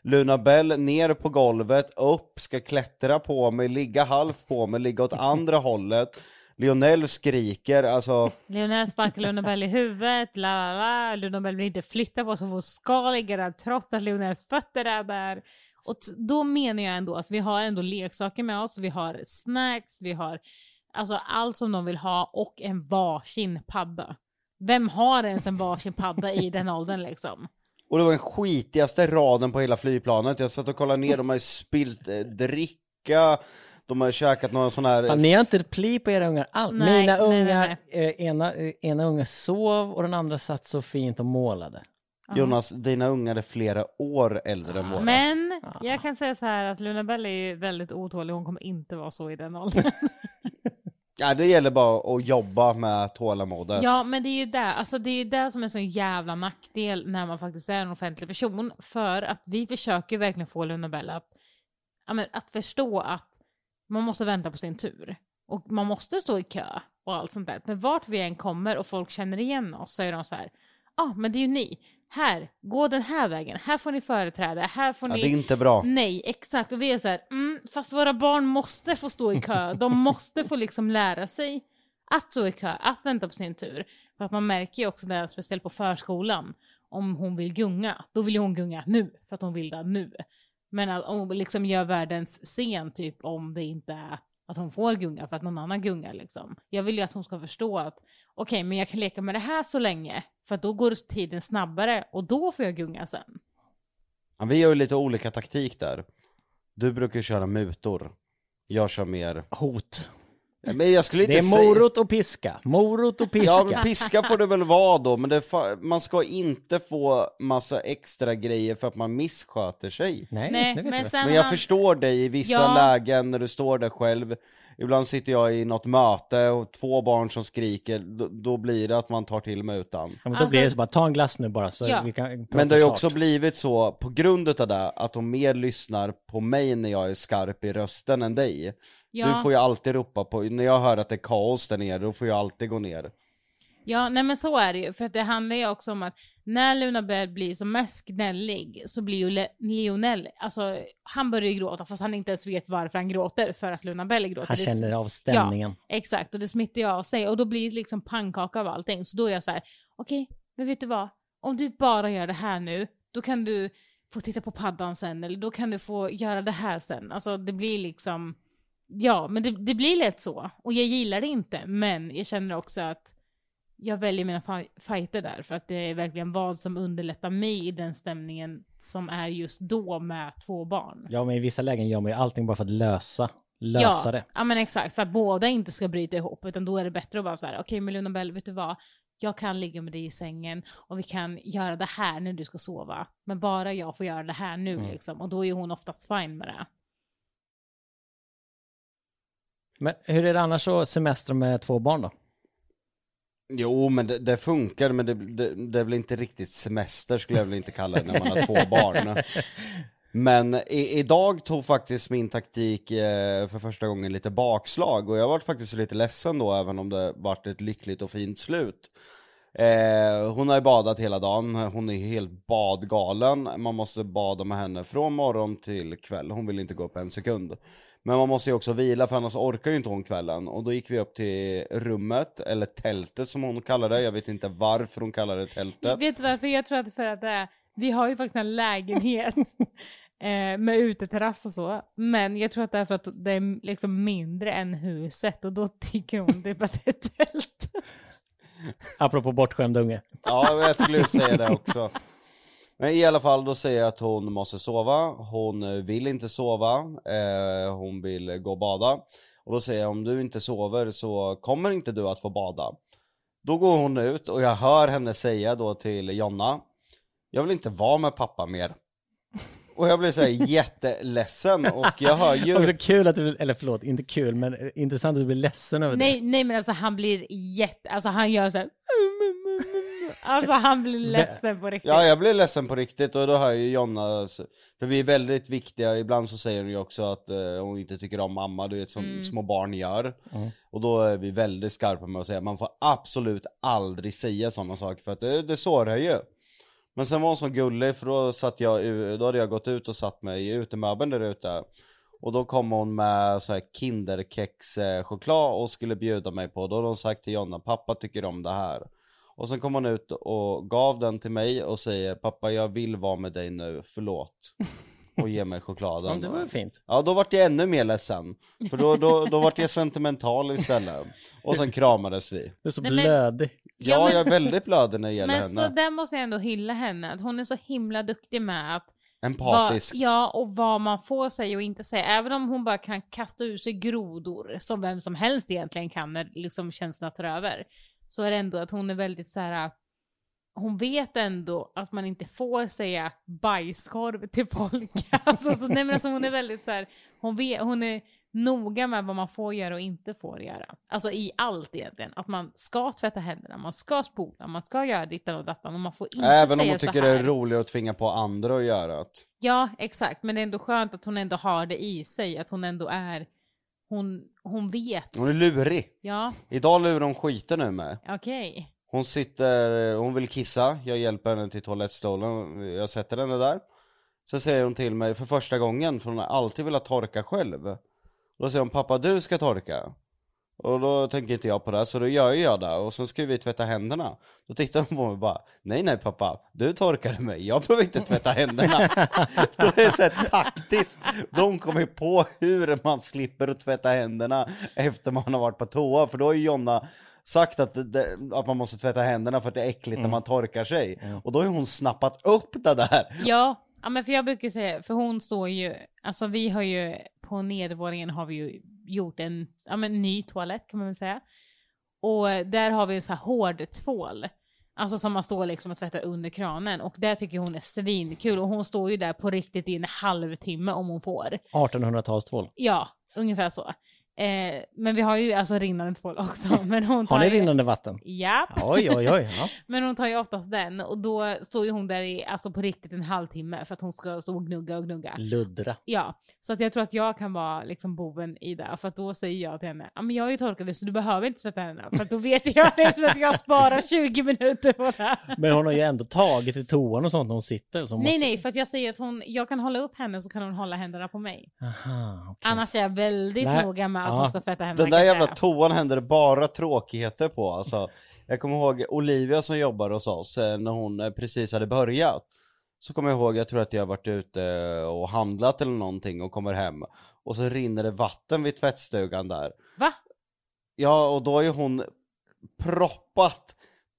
Luna Bell ner på golvet, upp, ska klättra på mig, ligga halvt på mig, ligga åt andra hållet. Lionel skriker, alltså... Lionel sparkar Luna Bell i huvudet, la la. Luna Bell vill inte flytta på så hon ska ligga där trots att Lionels fötter är där. Och då menar jag ändå att vi har ändå leksaker med oss, vi har snacks, vi har alltså allt som de vill ha och en varsin padda. Vem har ens en varsin padda i den åldern liksom? Och det var den skitigaste raden på hela flygplanet. Jag satt och kollade ner, de har spilt eh, dricka, de har käkat några sådana här... Fan, ni har inte pli på era ungar alls. Nej, Mina nej, ungar, nej. Eh, ena, ena unga sov och den andra satt så fint och målade. Uh-huh. Jonas, dina ungar är flera år äldre än våra. Men jag kan säga så här att Luna Bell är ju väldigt otålig, hon kommer inte vara så i den åldern. Ja, det gäller bara att jobba med tålamodet. Ja, men det är ju där. Alltså det är ju där som är en sån jävla nackdel när man faktiskt är en offentlig person. För att vi försöker verkligen få Luna Bell att, ja, men att förstå att man måste vänta på sin tur. Och man måste stå i kö och allt sånt där. Men vart vi än kommer och folk känner igen oss så är de så här, ja, ah, men det är ju ni. Här, gå den här vägen. Här får ni företräde. Här får ja, ni... det är inte bra. Nej, exakt. Och vi är så här, mm, fast våra barn måste få stå i kö. De måste få liksom lära sig att stå i kö, att vänta på sin tur. För att man märker ju också det här, speciellt på förskolan, om hon vill gunga, då vill hon gunga nu, för att hon vill det nu. Men att om hon liksom gör världens scen typ om det inte är att hon får gunga för att någon annan gungar liksom. Jag vill ju att hon ska förstå att okej, okay, men jag kan leka med det här så länge, för att då går tiden snabbare och då får jag gunga sen. Ja, vi har ju lite olika taktik där. Du brukar köra mutor. Jag kör mer hot. Men jag skulle inte det är säga... morot och piska. Morot och piska. Ja, men piska får det väl vara då. Men det fa... man ska inte få massa extra grejer för att man missköter sig. Nej, Nej det vet men, sen men jag han... förstår dig i vissa ja. lägen när du står där själv. Ibland sitter jag i något möte och två barn som skriker. Då, då blir det att man tar till med utan. Ja, men då alltså... blir det så bara, ta en glass nu bara. Så ja. vi kan men det har ju också blivit så, på grund av det, att de mer lyssnar på mig när jag är skarp i rösten än dig. Ja. Du får ju alltid ropa på, när jag hör att det är kaos där nere, då får jag alltid gå ner. Ja, nej men så är det ju. För att det handlar ju också om att när Luna Bell blir som mest gnällig så blir ju Le- Lionel, alltså han börjar ju gråta fast han inte ens vet varför han gråter, för att Luna Bell gråter. Han det känner sm- av stämningen. Ja, exakt. Och det smittar jag av sig. Och då blir det liksom pannkaka av allting. Så då är jag så här, okej, okay, men vet du vad? Om du bara gör det här nu, då kan du få titta på paddan sen. Eller då kan du få göra det här sen. Alltså det blir liksom... Ja, men det, det blir lätt så. Och jag gillar det inte. Men jag känner också att jag väljer mina fa- fighter där. För att det är verkligen vad som underlättar mig i den stämningen som är just då med två barn. Ja, men i vissa lägen gör man ju allting bara för att lösa, lösa ja, det. Ja, men exakt. För att båda inte ska bryta ihop. Utan då är det bättre att bara så här, okej, okay, men Luna Bell, vet du vad? Jag kan ligga med dig i sängen och vi kan göra det här när du ska sova. Men bara jag får göra det här nu mm. liksom. Och då är hon oftast fine med det. Men hur är det annars så semester med två barn då? Jo, men det, det funkar, men det, det, det är väl inte riktigt semester skulle jag väl inte kalla det när man har två barn. Men i, idag tog faktiskt min taktik eh, för första gången lite bakslag, och jag var faktiskt lite ledsen då, även om det varit ett lyckligt och fint slut. Eh, hon har ju badat hela dagen, hon är helt badgalen, man måste bada med henne från morgon till kväll, hon vill inte gå upp en sekund. Men man måste ju också vila, för annars orkar ju inte hon kvällen. Och då gick vi upp till rummet, eller tältet som hon kallar det. Jag vet inte varför hon kallar det tältet. Jag vet varför, jag tror att det är för att det är, vi har ju faktiskt en lägenhet med uteterrass och så. Men jag tror att det är för att det är liksom mindre än huset. Och då tycker hon typ att det är tält. Apropå bortskämd unge. Ja, jag skulle säga det också. Men i alla fall, då säger jag att hon måste sova. Hon vill inte sova. Eh, hon vill gå och bada. Och då säger jag, om du inte sover så kommer inte du att få bada. Då går hon ut och jag hör henne säga då till Jonna, jag vill inte vara med pappa mer. Och jag blir så här jätteledsen. Och jag hör ju... Och så kul att du... Eller förlåt, inte kul, men intressant att du blir ledsen över nej, det. Nej, men alltså han blir jätte... Alltså han gör så här... Alltså han blir ledsen på riktigt. Ja, jag blir ledsen på riktigt. Och då hör ju Jonna, för vi är väldigt viktiga. Ibland så säger hon ju också att eh, hon inte tycker om mamma, du vet, som mm. små barn gör. Mm. Och då är vi väldigt skarpa med att säga, man får absolut aldrig säga sådana saker, för att det, det sårar ju. Men sen var hon så gullig, för då, satt jag, då hade jag gått ut och satt mig i utemöbeln där ute. Och då kom hon med så här kinderkexchoklad och skulle bjuda mig på. Då hade hon sagt till Jonna, pappa tycker om det här. Och sen kom hon ut och gav den till mig och säger, pappa, jag vill vara med dig nu, förlåt. Och ge mig chokladen. Ja, det var fint. Ja, då var jag ännu mer ledsen. För då, då, då var jag sentimental istället. Och sen kramades vi. Du är så blödig. Ja, ja men, jag är väldigt blödig när det gäller men henne. Men så där måste jag ändå hylla henne. Att hon är så himla duktig med att... Empatisk. Vad, ja, och vad man får säga och inte säga. Även om hon bara kan kasta ur sig grodor som vem som helst egentligen kan när liksom känslorna tar över. Så är det ändå att hon är väldigt så här. Hon vet ändå att man inte får säga bajskorv till folk. Alltså, så, nej, men alltså, hon är väldigt så här. Hon, vet, hon är noga med vad man får göra och inte får göra. Alltså i allt egentligen. Att man ska tvätta händerna, man ska spola, man ska göra ditt och dattan. Och man får inte säga så här. Även om hon tycker det är roligt att tvinga på andra att göra det. Ja, exakt. Men det är ändå skönt att hon ändå har det i sig. Att hon ändå är... Hon, hon vet. Hon är lurig. Ja. Idag lurar hon skiten nu med. Okej. Okay. Hon sitter, hon vill kissa. Jag hjälper henne till toalettstolen. Jag sätter henne där. Så säger hon till mig för första gången, för hon har alltid velat torka själv. Då säger hon, pappa, du ska torka. Och då tänker inte jag på det, så då gör jag det. Och sen ska vi tvätta händerna. Då tittar de på mig och bara, nej nej pappa, du torkade mig, jag behöver inte tvätta händerna. Det är så här taktiskt. De kommer på hur man slipper att tvätta händerna efter man har varit på toa. För då har ju Jonna sagt att, det, att man måste tvätta händerna för att det är äckligt mm. när man torkar sig. Mm. Och då har hon snappat upp det där. Ja, ja men för jag brukar säga, för hon står ju, alltså vi har ju på nedervåningen har vi ju gjort en ja, men, ny toalett kan man väl säga. Och där har vi en så här hård tvål. Alltså som man står liksom och tvättar under kranen. Och där tycker hon är svinkul. Och hon står ju där på riktigt i en halvtimme om hon får. artonhundratalstvål. Ja, ungefär så. Eh, men vi har ju alltså rinnande tvål också. Men hon tar har ni rinnande ju... vatten? Japp. Oj, oj, oj, ja. Men hon tar ju oftast den. Och då står ju hon där i, alltså på riktigt en halvtimme. För att hon ska stå och gnugga och gnugga. Luddra. Ja, så att jag tror att jag kan vara liksom boven i det. För att då säger jag till henne, ja men jag är ju torkad så du behöver inte sätta henne. För att då vet jag inte att jag sparar tjugo minuter på det. Men hon har ju ändå tagit i toan och sånt när hon sitter. Så hon nej, måste... nej, för att jag säger att hon, jag kan hålla upp henne så kan hon hålla händerna på mig. Aha, okay. Annars är jag väldigt Nä. noga med ja. Den där jävla toan händer det bara tråkigheter på. Alltså, jag kommer ihåg Olivia som jobbar hos oss när hon precis hade börjat. Så kommer jag ihåg, jag tror att jag har varit ute och handlat eller någonting och kommer hem. Och så rinner det vatten vid tvättstugan där. Va? Ja, och då är hon proppat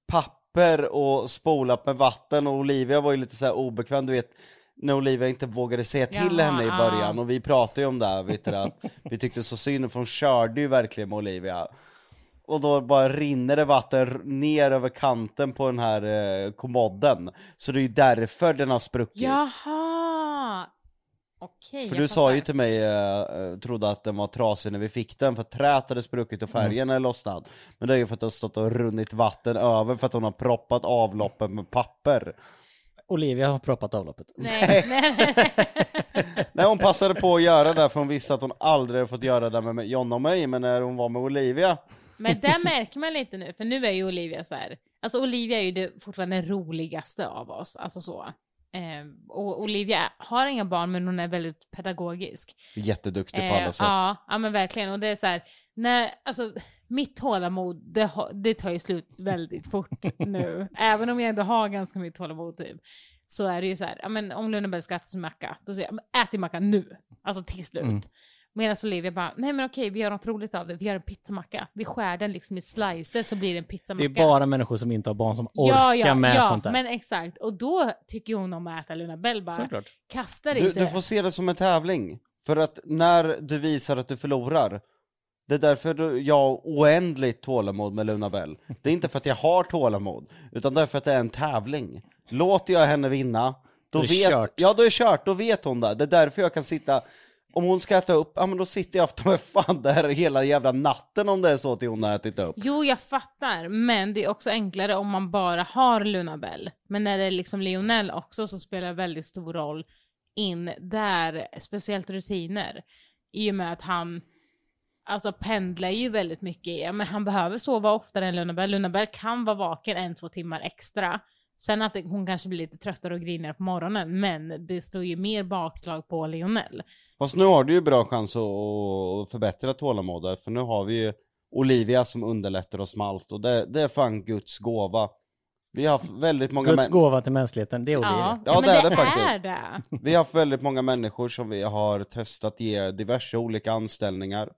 papper och spolat med vatten. Och Olivia var ju lite så här obekväm, du vet... när Olivia inte vågade säga till Jaha, henne i början. Och vi pratade ju om det här, vet du, att vi tyckte så synd, för hon körde ju verkligen med Olivia. Och då bara rinner det vatten ner över kanten på den här eh, komodden. Så det är ju därför den har spruckit. Jaha! Okej, för du fattar. Sa ju till mig, eh, trodde att den var trasig när vi fick den. För trät hade spruckit och färgen är mm. lossnad. Men det är ju för att det har stått och runnit vatten över. För att hon har proppat avloppet med papper. Olivia har proppat avloppet. Nej. Nej, hon passade på att göra det för hon visste att hon aldrig fått göra det med Jonna och mig, men när hon var med Olivia. Men det märker man lite nu, för nu är ju Olivia så här. Alltså Olivia är ju det fortfarande roligaste av oss, alltså så. Eh, och Olivia har inga barn, men hon är väldigt pedagogisk. Jätteduktig på alla eh, sätt. Ja, ja, men verkligen. Och det är så här, när, alltså mitt tålamod, det, det tar ju slut väldigt fort nu. Även om jag ändå har ganska mycket tålamod typ. Så är det ju så här, ja, men om Luna Bell ska äta sin macka, då säger jag, ät din macka nu. Alltså till slut. Mm. Medan Olivia bara, nej men okej, vi gör något roligt av det. Vi gör en pizzamacka. Vi skär den liksom i slicer så blir det en pizzamacka. Det är bara människor som inte har barn som orkar ja, ja, med ja, sånt där. Ja, men exakt. Och då tycker hon om att äta Luna Bell bara. Såklart. Kastar i du, sig. Du får se det som en tävling. För att när du visar att du förlorar, det är därför jag har oändligt tålamod med Luna Bell. Det är inte för att jag har tålamod, utan därför att det är en tävling. Låter jag henne vinna, då vet, kört. Ja, då är kört, då vet hon det. Det är därför jag kan sitta, om hon ska äta upp, ja men då sitter jag efter med fan där hela jävla natten om det är så att hon har ätit upp. Jo, jag fattar, men det är också enklare om man bara har Luna Bell. Men när det är liksom Lionel också, så spelar väldigt stor roll in där, speciellt rutiner. I och med att han alltså pendlar ju väldigt mycket. Ja, men han behöver sova oftare än Luna Bell. Luna Bell kan vara vaken en, två timmar extra. Sen att hon kanske blir lite tröttare och grinigare på morgonen. Men det står ju mer bakslag på Lionel. Fast nu har du ju bra chans att förbättra tålamodet. För nu har vi ju Olivia som underlättar oss med allt. Och det, det är fan Guds gåva. Vi har haft väldigt många Guds män- gåva till mänskligheten, det är Olivia. Ja, ja, ja det, det är det faktiskt. Är det. Vi har haft väldigt många människor som vi har testat ge diverse olika anställningar.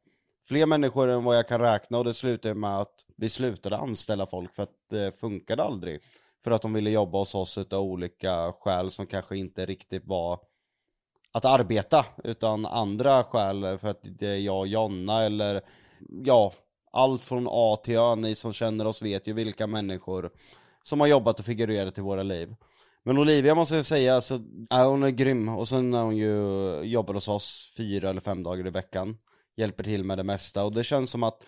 Fler människor än vad jag kan räkna, och det slutade med att vi slutade anställa folk för att det funkade aldrig. För att de ville jobba hos oss av olika skäl som kanske inte riktigt var att arbeta, utan andra skäl för att det är jag och Jonna eller ja, allt från A till Ö. Ni som känner oss vet ju vilka människor som har jobbat och figurerat i våra liv. Men Olivia måste jag säga, så är hon är grym, och sen är hon ju jobbar hos oss fyra eller fem dagar i veckan. Hjälper till med det mesta, och det känns som att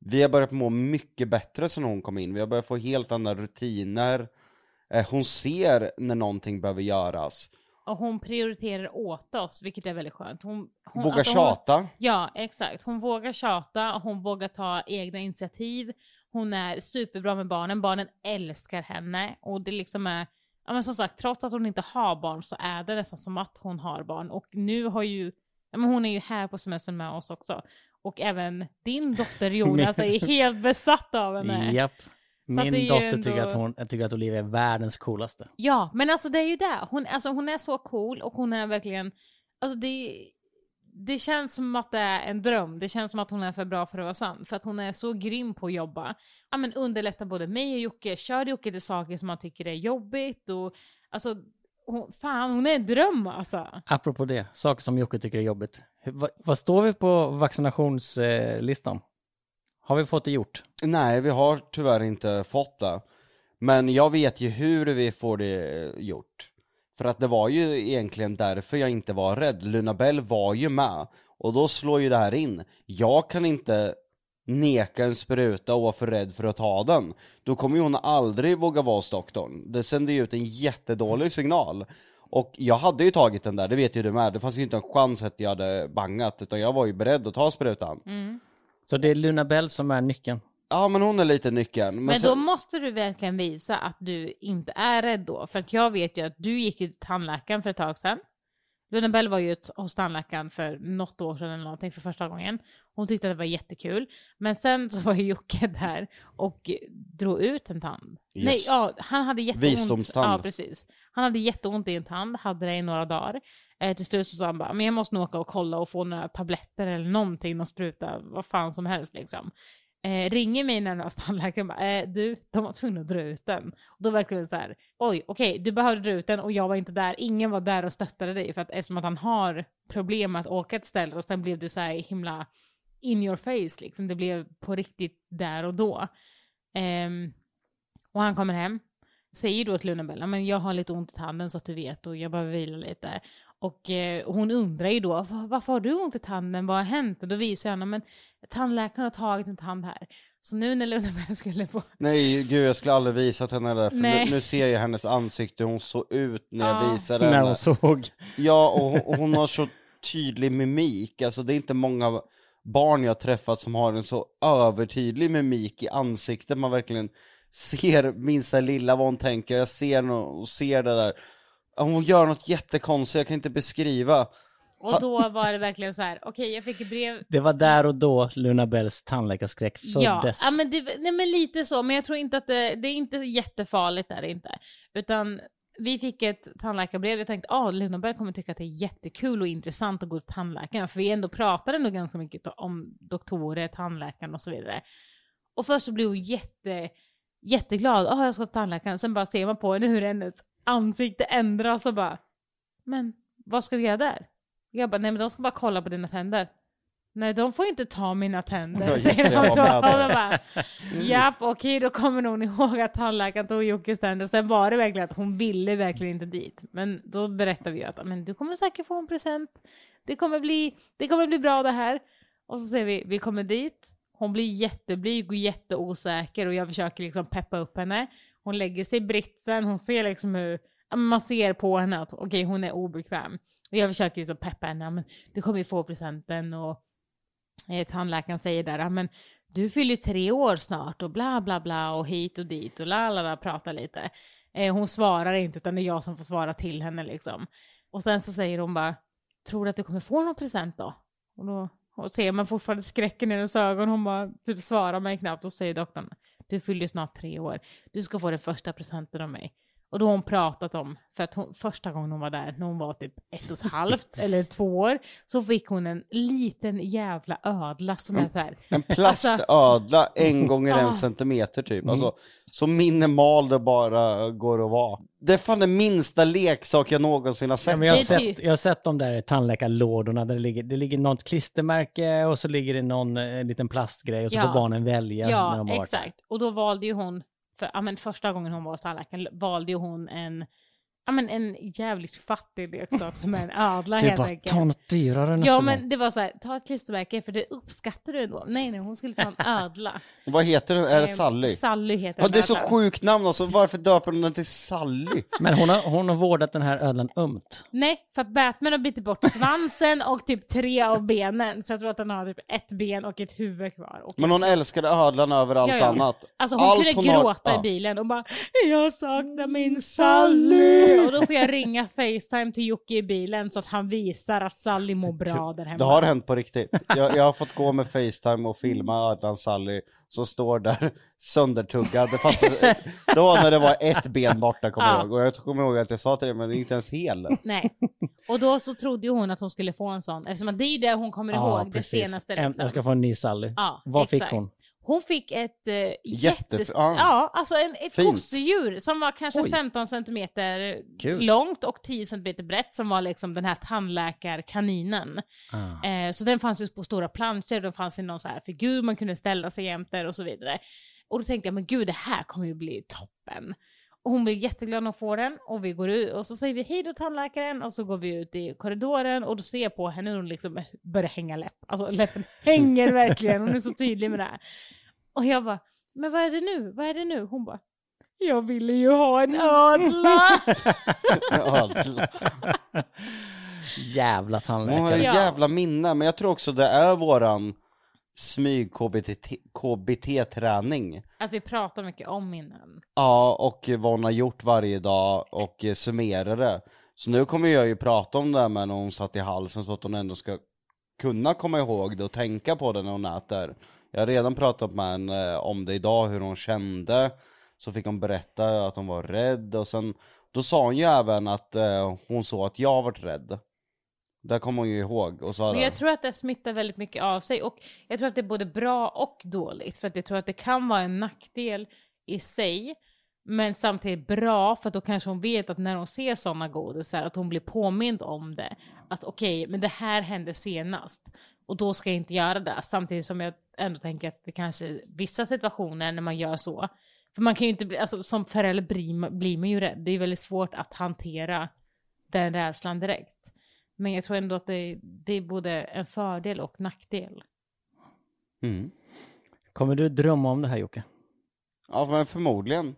vi har börjat må mycket bättre sen hon kom in. Vi har börjat få helt andra rutiner. Hon ser när någonting behöver göras. Och hon prioriterar åt oss, vilket är väldigt skönt. Hon, hon vågar alltså, tjata. Hon, ja, exakt. Hon vågar tjata, hon vågar ta egna initiativ. Hon är superbra med barnen. Barnen älskar henne. Och det liksom är, ja men som sagt, trots att hon inte har barn så är det nästan som att hon har barn. Och nu har ju, men hon är ju här på semestern med oss också. Och även din dotter Jonas är helt besatt av henne. Japp. Min dotter ändå... tycker, att hon, tycker att Olivia är världens coolaste. Ja, men alltså det är ju det. Hon, alltså, hon är så cool och hon är verkligen... Alltså det, det känns som att det är en dröm. Det känns som att hon är för bra för att vara sann. För att hon är så grym på att jobba. Ja, men underlättar både mig och Jocke. Kör Jocke till saker som man tycker är jobbigt. Och, alltså, hon, fan, hon är en dröm alltså. Apropå det, saker som Jocke tycker är jobbigt. Vad, vad står vi på vaccinationslistan? Har vi fått det gjort? Nej, vi har tyvärr inte fått det. Men jag vet ju hur vi får det gjort. För att det var ju egentligen därför jag inte var rädd. Luna Bell var ju med. Och då slår ju det här in. Jag kan inte neka en spruta och vara för rädd för att ta den. Då kommer ju hon aldrig våga vara hos doktorn. Det sände ju ut en jättedålig signal. Och jag hade ju tagit den där, det vet ju du med. Det fanns ju inte en chans att jag hade bangat. Utan jag var ju beredd att ta sprutan. Mm. Så det är Luna Bell som är nyckeln? Ja, men hon är lite nyckeln. Men, men då sen... måste du verkligen visa att du inte är rädd då. För att jag vet ju att du gick ju till tandläkaren för ett tag sedan. Luna Bell var ju hos tandläkaren för något år sedan eller någonting för första gången. Hon tyckte att det var jättekul. Men sen så var ju Jocke där och drog ut en tand. Yes. Nej, ja, han hade jätteont. Visdomstand. Ja, precis. Han hade jätteont i en tand, hade det i några dagar. Eh, till slut så sa han bara, men jag måste nog åka och kolla och få några tabletter eller någonting och spruta vad fan som helst liksom. Eh, ringer mig när jag tandläkaren och bara, eh, du, de var tvungna att dra ut den. Och då verkar det så här, oj, okej, okay, du behövde dra ut den och jag var inte där. Ingen var där och stöttade dig för att eftersom att han har problem att åka ett ställe och sen blev det så här himla in your face liksom. Det blev på riktigt där och då. Eh, och han kommer hem. Säger då till Luna Bell, men jag har lite ont i tanden så att du vet och jag behöver vila lite. Och eh, hon undrar ju då, varför har du ont i tanden? Vad har hänt? Och då visar jag henne, men tandläkaren har tagit en tand här. Så nu när Luna Bell skulle på... Nej, gud, jag skulle aldrig visat henne där. För nu, nu ser jag hennes ansikte, hon såg ut när jag ja, visade henne. När hon såg. Ja, och hon, och hon har så tydlig mimik. Alltså det är inte många barn jag träffat som har en så övertydlig mimik i ansiktet. Man verkligen ser minsta lilla vad hon tänker. Jag ser no- och ser det där. Hon gör något jättekonstigt, jag kan inte beskriva. Och då var det verkligen så här, okej okay, jag fick ett brev. Det var där och då Luna Bells tandläkarskräck föddes. Ja, men, det, nej, men lite så, men jag tror inte att det, det är inte jättefarligt där inte. Utan vi fick ett tandläkarbrev, jag tänkte, ah, Luna Bell kommer tycka att det är jättekul och intressant att gå till tandläkaren. För vi ändå pratade nog ganska mycket om doktorer, tandläkaren och så vidare. Och först så blev hon jätte, jätteglad, ah, jag ska till tandläkaren. Sen bara ser man på henne hur hennes ansikte ändras och bara, men vad ska vi göra där? Jag bara, nej men de ska bara kolla på dina tänder. Nej, de får inte ta mina tänder. Ja, säger de bara, japp, okej, okay, då kommer hon ihåg att tandläkaren tog Jockes tänder. Och sen var det verkligen att hon ville verkligen inte dit. Men då berättade vi att men du kommer säkert få en present. Det kommer bli, det kommer bli bra det här. Och så säger vi, vi kommer dit. Hon blir jätteblyg och jätteosäker och jag försöker liksom peppa upp henne. Hon lägger sig i britsen, hon ser liksom hur, man ser på henne att okej okay, hon är obekväm. Och jag försöker liksom peppa henne, men du kommer ju få presenten och eh, tandläkaren säger där, men du fyller ju tre år snart och bla bla bla och hit och dit och la la la, pratar lite. Eh, hon svarar inte utan det är jag som får svara till henne liksom. Och sen så säger hon bara, tror du att du kommer få någon present då? Och då och ser man fortfarande skräcken i hennes ögon. Hon bara typ svarar mig knappt och säger doktorn, du fyller ju snart tre år. Du ska få den första presenten av mig. Och då har hon pratat om, för att hon, första gången hon var där, när hon var typ ett och ett halvt eller två år, så fick hon en liten jävla ödla som är så här. En plastödla, alltså, en gånger en centimeter typ. Alltså, så minimal det bara går att vara. Det är fan den minsta leksak jag någonsin har sett. Ja, men jag, har sett jag har sett de där tandläkarlådorna där det ligger, det ligger något klistermärke och så ligger det någon en liten plastgrej och så ja. får barnen välja. Ja, när de har exakt. Varit. Och då valde ju hon, för, ja, men första gången hon var hos tandläkaren valde ju hon en, ja, men en jävligt fattig leksak som en ödla. Det är bara ta något dyrare nästa Ja, men det var så här, ta ett klistermärke för det uppskattar du ändå. Nej, nej, hon skulle ta en ödla. Vad heter den? Är det Sally? Sally heter den. Ja, det är så sjukt namn alltså. Varför döper hon den till Sally? Men hon har, hon har vårdat den här ödlan ömt. Nej, för att Batman har bitit bort svansen och typ tre av benen. Så jag tror att den har typ ett ben och ett huvud kvar. Och men hon älskade ödlan över allt ja, ja. annat. Alltså hon allt kunde hon gråta har... i bilen och bara, jag saknar min Sally! Och då ska jag ringa FaceTime till Jocke i bilen så att han visar att Sally mår bra där hemma. Det har hänt på riktigt. Jag, jag har fått gå med FaceTime och filma Adnan Sally som står där söndertuggad. Fast då när det var ett ben borta kommer jag ihåg. Och jag kommer ihåg att jag sa till det, men det är inte ens hel. Nej. Och då så trodde ju hon att hon skulle få en sån. Eftersom att det är det hon kommer ihåg, ja, det senaste. Liksom. Jag ska få en ny Sally. Ja, vad exakt. Fick hon? Hon fick ett uh, jättestort, ah, ja, alltså en, ett kosedjur som var kanske Oj. femton centimeter Kul. Långt och tio centimeter brett, som var liksom den här tandläkarkaninen. Ah. Eh, så den fanns ju på stora planscher, den fanns i någon så här figur man kunde ställa sig jämter och så vidare. Och då tänkte jag, men gud, det här kommer ju bli toppen. Och hon blir jätteglad att få den och vi går ut och så säger vi hej då tandläkaren och så går vi ut i korridoren och då ser jag på henne och hon liksom börjar hänga läpp. Alltså läppen hänger verkligen, hon är så tydlig med det här. Och jag bara, men vad är det nu? Vad är det nu? Hon bara, jag ville ju ha en ödla. ödla. Jävla tandläkare. Hon har jävla minne, men jag tror också det är våran smyg K B T-träning. Att vi pratar mycket om minnen. Ja, och vad hon har gjort varje dag och summerar det. Så nu kommer jag ju prata om det här med när hon satt i halsen så att hon ändå ska kunna komma ihåg det och tänka på det när hon äter. Jag har redan pratat med henne om det idag, hur hon kände. Så fick hon berätta att hon var rädd och sen då sa hon ju även att hon såg att jag varit rädd. Där kommer hon ju ihåg. Och men jag tror att det smittar väldigt mycket av sig. Och jag tror att det är både bra och dåligt. För att jag tror att det kan vara en nackdel i sig. Men samtidigt bra. För att då kanske hon vet att när hon ser sådana godisar. Att hon blir påmind om det. Att okej, okay, men det här hände senast. Och då ska jag inte göra det. Samtidigt som jag ändå tänker att det kanske vissa situationer när man gör så. För man kan ju inte bli, alltså, som förälder blir, blir man ju rädd. Det är väldigt svårt att hantera den rädslan direkt. Men jag tror ändå att det, det är både en fördel och nackdel. Mm. Kommer du drömma om det här, Jocke? Ja, men förmodligen.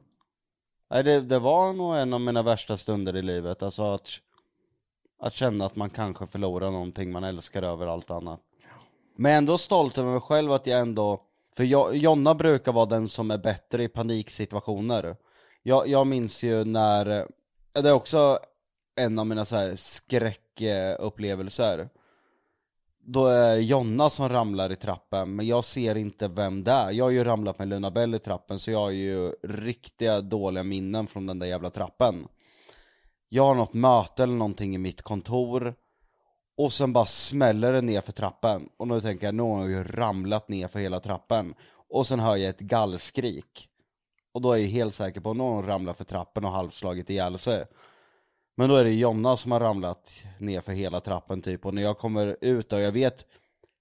Det, det var nog en av mina värsta stunder i livet. Alltså att, att känna att man kanske förlorar någonting man älskar över allt annat. Men ändå stolt över mig själv att jag ändå... För jag, Jonna brukar vara den som är bättre i paniksituationer. Jag, jag minns ju när... Det är också... en av mina så här skräckupplevelser. Då är Jonna som ramlar i trappen. Men jag ser inte vem det är. Jag har ju ramlat med Luna Bell i trappen. Så jag har ju riktiga dåliga minnen från den där jävla trappen. Jag har något möte eller någonting i mitt kontor. Och sen bara smäller det ner för trappen. Och nu tänker jag, nu har jag ju ramlat ner för hela trappen. Och sen hör jag ett gallskrik. Och då är jag helt säker på att någon ramlar för trappen och halvslagit ihjäl sig. Men då är det Jonna som har ramlat ner för hela trappen typ. Och när jag kommer ut och jag vet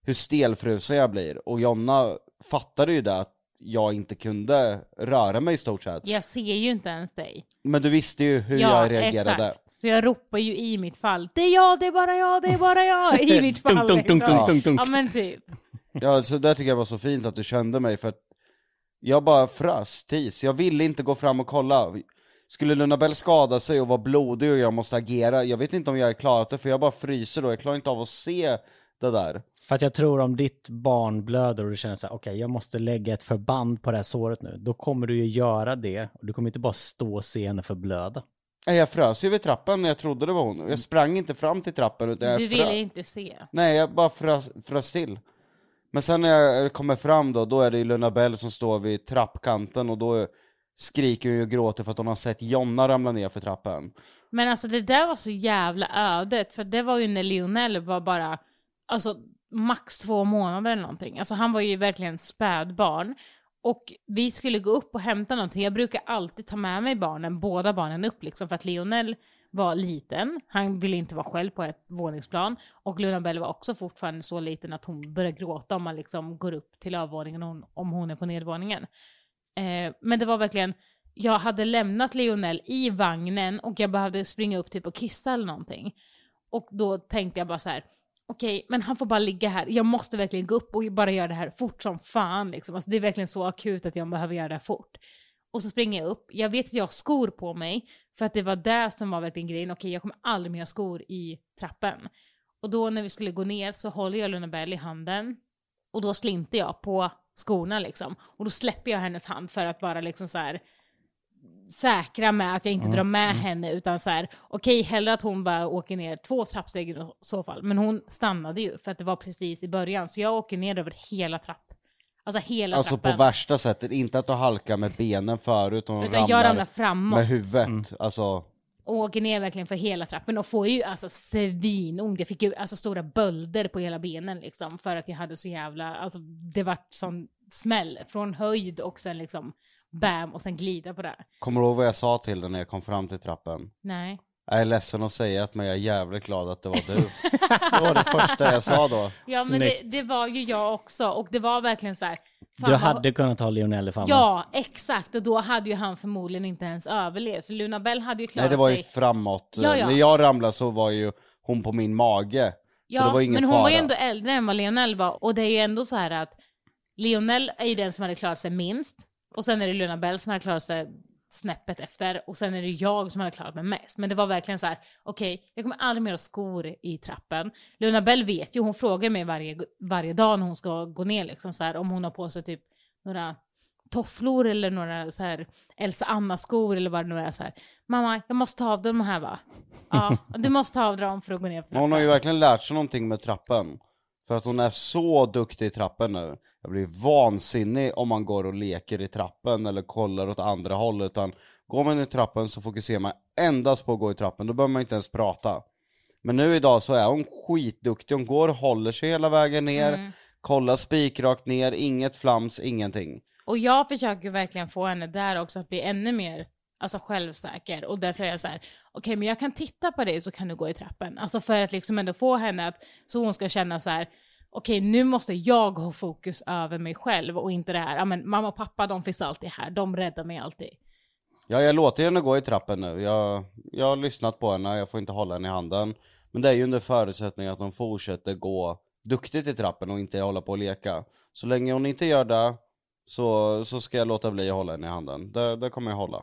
hur stelfrusen jag blir. Och Jonna fattade ju det att jag inte kunde röra mig i stort sett. Jag ser ju inte ens dig. Men du visste ju hur ja, jag reagerade. Exakt. Så jag ropar ju i mitt fall. Det är jag, det är bara jag, det är bara jag. I mitt fall. Tunk, tunk, tunk, tunk, tunk. Ja men typ. Ja, så där tycker jag var så fint att du kände mig. För att jag bara frös, tis. Jag ville inte gå fram och kolla. Skulle Luna Bell skada sig och vara blodig och jag måste agera. Jag vet inte om jag är klarat det för jag bara fryser och jag klarar inte av att se det där. För att jag tror om ditt barn blöder och du känner så här, okej, okay, jag måste lägga ett förband på det här såret nu. Då kommer du ju göra det och du kommer inte bara stå och se henne förblöda. Nej, jag frös ju vid trappen när jag trodde det var hon. Jag sprang inte fram till trappen. Utan jag du ville frö... inte se. Nej, jag bara frös, frös till. Men sen när jag kommer fram då, då är det Luna Bell som står vid trappkanten och då är skriker och gråter för att hon har sett Jonna ramla ner för trappen. Men alltså det där var så jävla ödet. För det var ju när Lionel var bara alltså max två månader eller någonting. Alltså han var ju verkligen spädbarn. Och vi skulle gå upp och hämta någonting. Jag brukar alltid ta med mig barnen, båda barnen upp liksom. För att Lionel var liten. Han ville inte vara själv på ett våningsplan. Och Luna Bell var också fortfarande så liten att hon börjar gråta om man liksom går upp till övervåningen om hon är på nedvåningen. Men det var verkligen, jag hade lämnat Lionel i vagnen och jag behövde springa upp typ och kissa eller någonting. Och då tänkte jag bara så här, okej, okay, men han får bara ligga här. Jag måste verkligen gå upp och bara göra det här fort som fan. Liksom. Alltså, det är verkligen så akut att jag behöver göra det här fort. Och så springer jag upp. Jag vet att jag har skor på mig för att det var där som var verkligen grejen. Okej, okay, jag kommer aldrig mer ha skor i trappen. Och då när vi skulle gå ner så håller jag Luna Bell i handen. Och då slinter jag på skorna liksom. Och då släpper jag hennes hand för att bara liksom så här säkra med att jag inte mm. drar med mm. henne, utan så här, okej, okay, hellre att hon bara åker ner två trappsteg i så fall. Men hon stannade ju för att det var precis i början, så jag åker ner över hela trapp. Alltså, hela alltså på värsta sättet, inte att du halkar med benen förut, och utan jag ramlar framåt med huvudet, mm. alltså. Och åker ner verkligen för hela trappen och får ju alltså svinont. Jag fick ju alltså stora bölder på hela benen liksom, för att jag hade så jävla, alltså det var sån smäll från höjd och sen liksom bam och sen glida på det. Kommer du ihåg vad jag sa till dig när jag kom fram till trappen? Nej. Jag är ledsen att säga att, men jag är jävligt glad att det var du. Det var det första jag sa då. Ja, men det, det var ju jag också. Och det var verkligen så här... Du hade vad... kunnat ta Lionel i famnen. Ja, exakt. Och då hade ju han förmodligen inte ens överlevt. Så Luna Bell hade ju klarat sig. Nej, det var ju sig. Framåt. Ja, ja. När jag ramlade så var ju hon på min mage. Ja, så det var ingen men hon fara. Var ju ändå äldre än vad Lionel var. Och det är ju ändå så här att... Lionel är ju den som hade klarat sig minst. Och sen är det Luna Bell som hade klarat sig... snäppet efter, och sen är det jag som hade klarat mig mest, men det var verkligen så här: okej, okay, jag kommer aldrig mer ha skor i trappen. Luna Bell vet ju, hon frågar mig varje, varje dag när hon ska gå ner liksom så här, om hon har på sig typ några tofflor eller några så här Elsa Anna skor eller vad det nu är så här. Mamma, jag måste ta av dem här, va? Ja, du måste ta av dem för att gå ner för trappen. Hon har ju verkligen lärt sig någonting med trappen, för att hon är så duktig i trappen nu. Jag blir vansinnig om man går och leker i trappen eller kollar åt andra håll. Utan går man i trappen så fokuserar man endast på att gå i trappen. Då behöver man inte ens prata. Men nu idag så är hon skitduktig. Hon går och håller sig hela vägen ner. Mm. Kollar spikrakt ner. Inget flams, ingenting. Och jag försöker verkligen få henne där också att bli ännu mer... alltså självsäker, och därför är jag så här: okej, okay, men jag kan titta på dig så kan du gå i trappen, alltså för att liksom ändå få henne att, så hon ska känna så här: okej, okay, nu måste jag ha fokus över mig själv och inte det här, ja men mamma och pappa, de finns alltid här, de räddar mig alltid. Ja, jag låter henne gå i trappen nu, jag, jag har lyssnat på henne, jag får inte hålla henne i handen, men det är ju under förutsättning att hon fortsätter gå duktigt i trappen och inte hålla på och leka. Så länge hon inte gör det så, så ska jag låta bli att hålla henne i handen, det, det kommer jag hålla.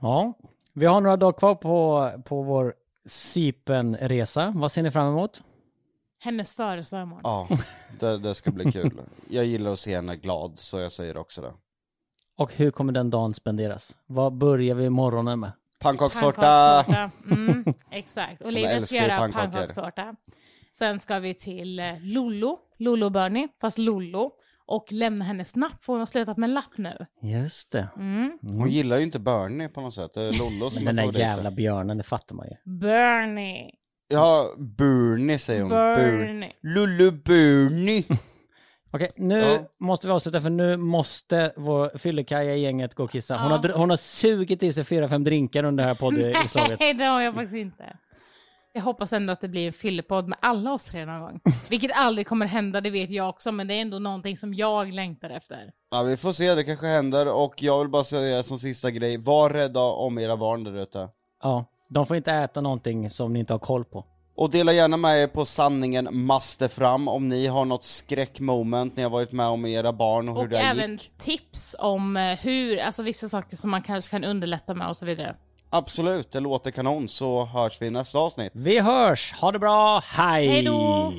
Ja, vi har några dagar kvar på, på vår Cypernresa. Vad ser ni fram emot? Hennes födelsedag imorgon. Ja, det, det ska bli kul. Jag gillar att se henne glad, så jag säger också det. Och hur kommer den dagen spenderas? Vad börjar vi morgonen med? Pannkakssårta! Mm, exakt. Och Olivia ska göra pannkakssårta. Sen ska vi till Lollo, Lollo Bernie, fast Lollo. Och lämna hennes snapp, för hon har slutat med en lapp nu. Just det. Mm. Hon gillar ju inte Bernie på något sätt. Det är Lollo som men den där jävla björnen, det fattar man ju. Bernie. Ja, Bernie säger hon. Bernie. Lollo Bernie. Okej, nu ja. måste vi avsluta, för nu måste vår fyllekaja i gänget gå och kissa. Hon, ja. har, hon har sugit i sig fyra, fem drinkar under det här poddeslaget. Nej, det har jag faktiskt inte. Jag hoppas ändå att det blir en fyllepodd med alla oss tre någon gång. Vilket aldrig kommer hända, det vet jag också. Men det är ändå någonting som jag längtar efter. Ja, vi får se, det kanske händer. Och jag vill bara säga som sista grej: var rädda om era barn där ute. Ja, de får inte äta någonting som ni inte har koll på. Och dela gärna med er på sanningen måste fram om ni har något skräckmoment ni har varit med om era barn och, och hur det gick. Och även tips om hur, alltså vissa saker som man kanske kan underlätta med och så vidare. Absolut, det låter kanon, så hörs vi nästa avsnitt. Vi hörs, ha det bra, hej! Hej då!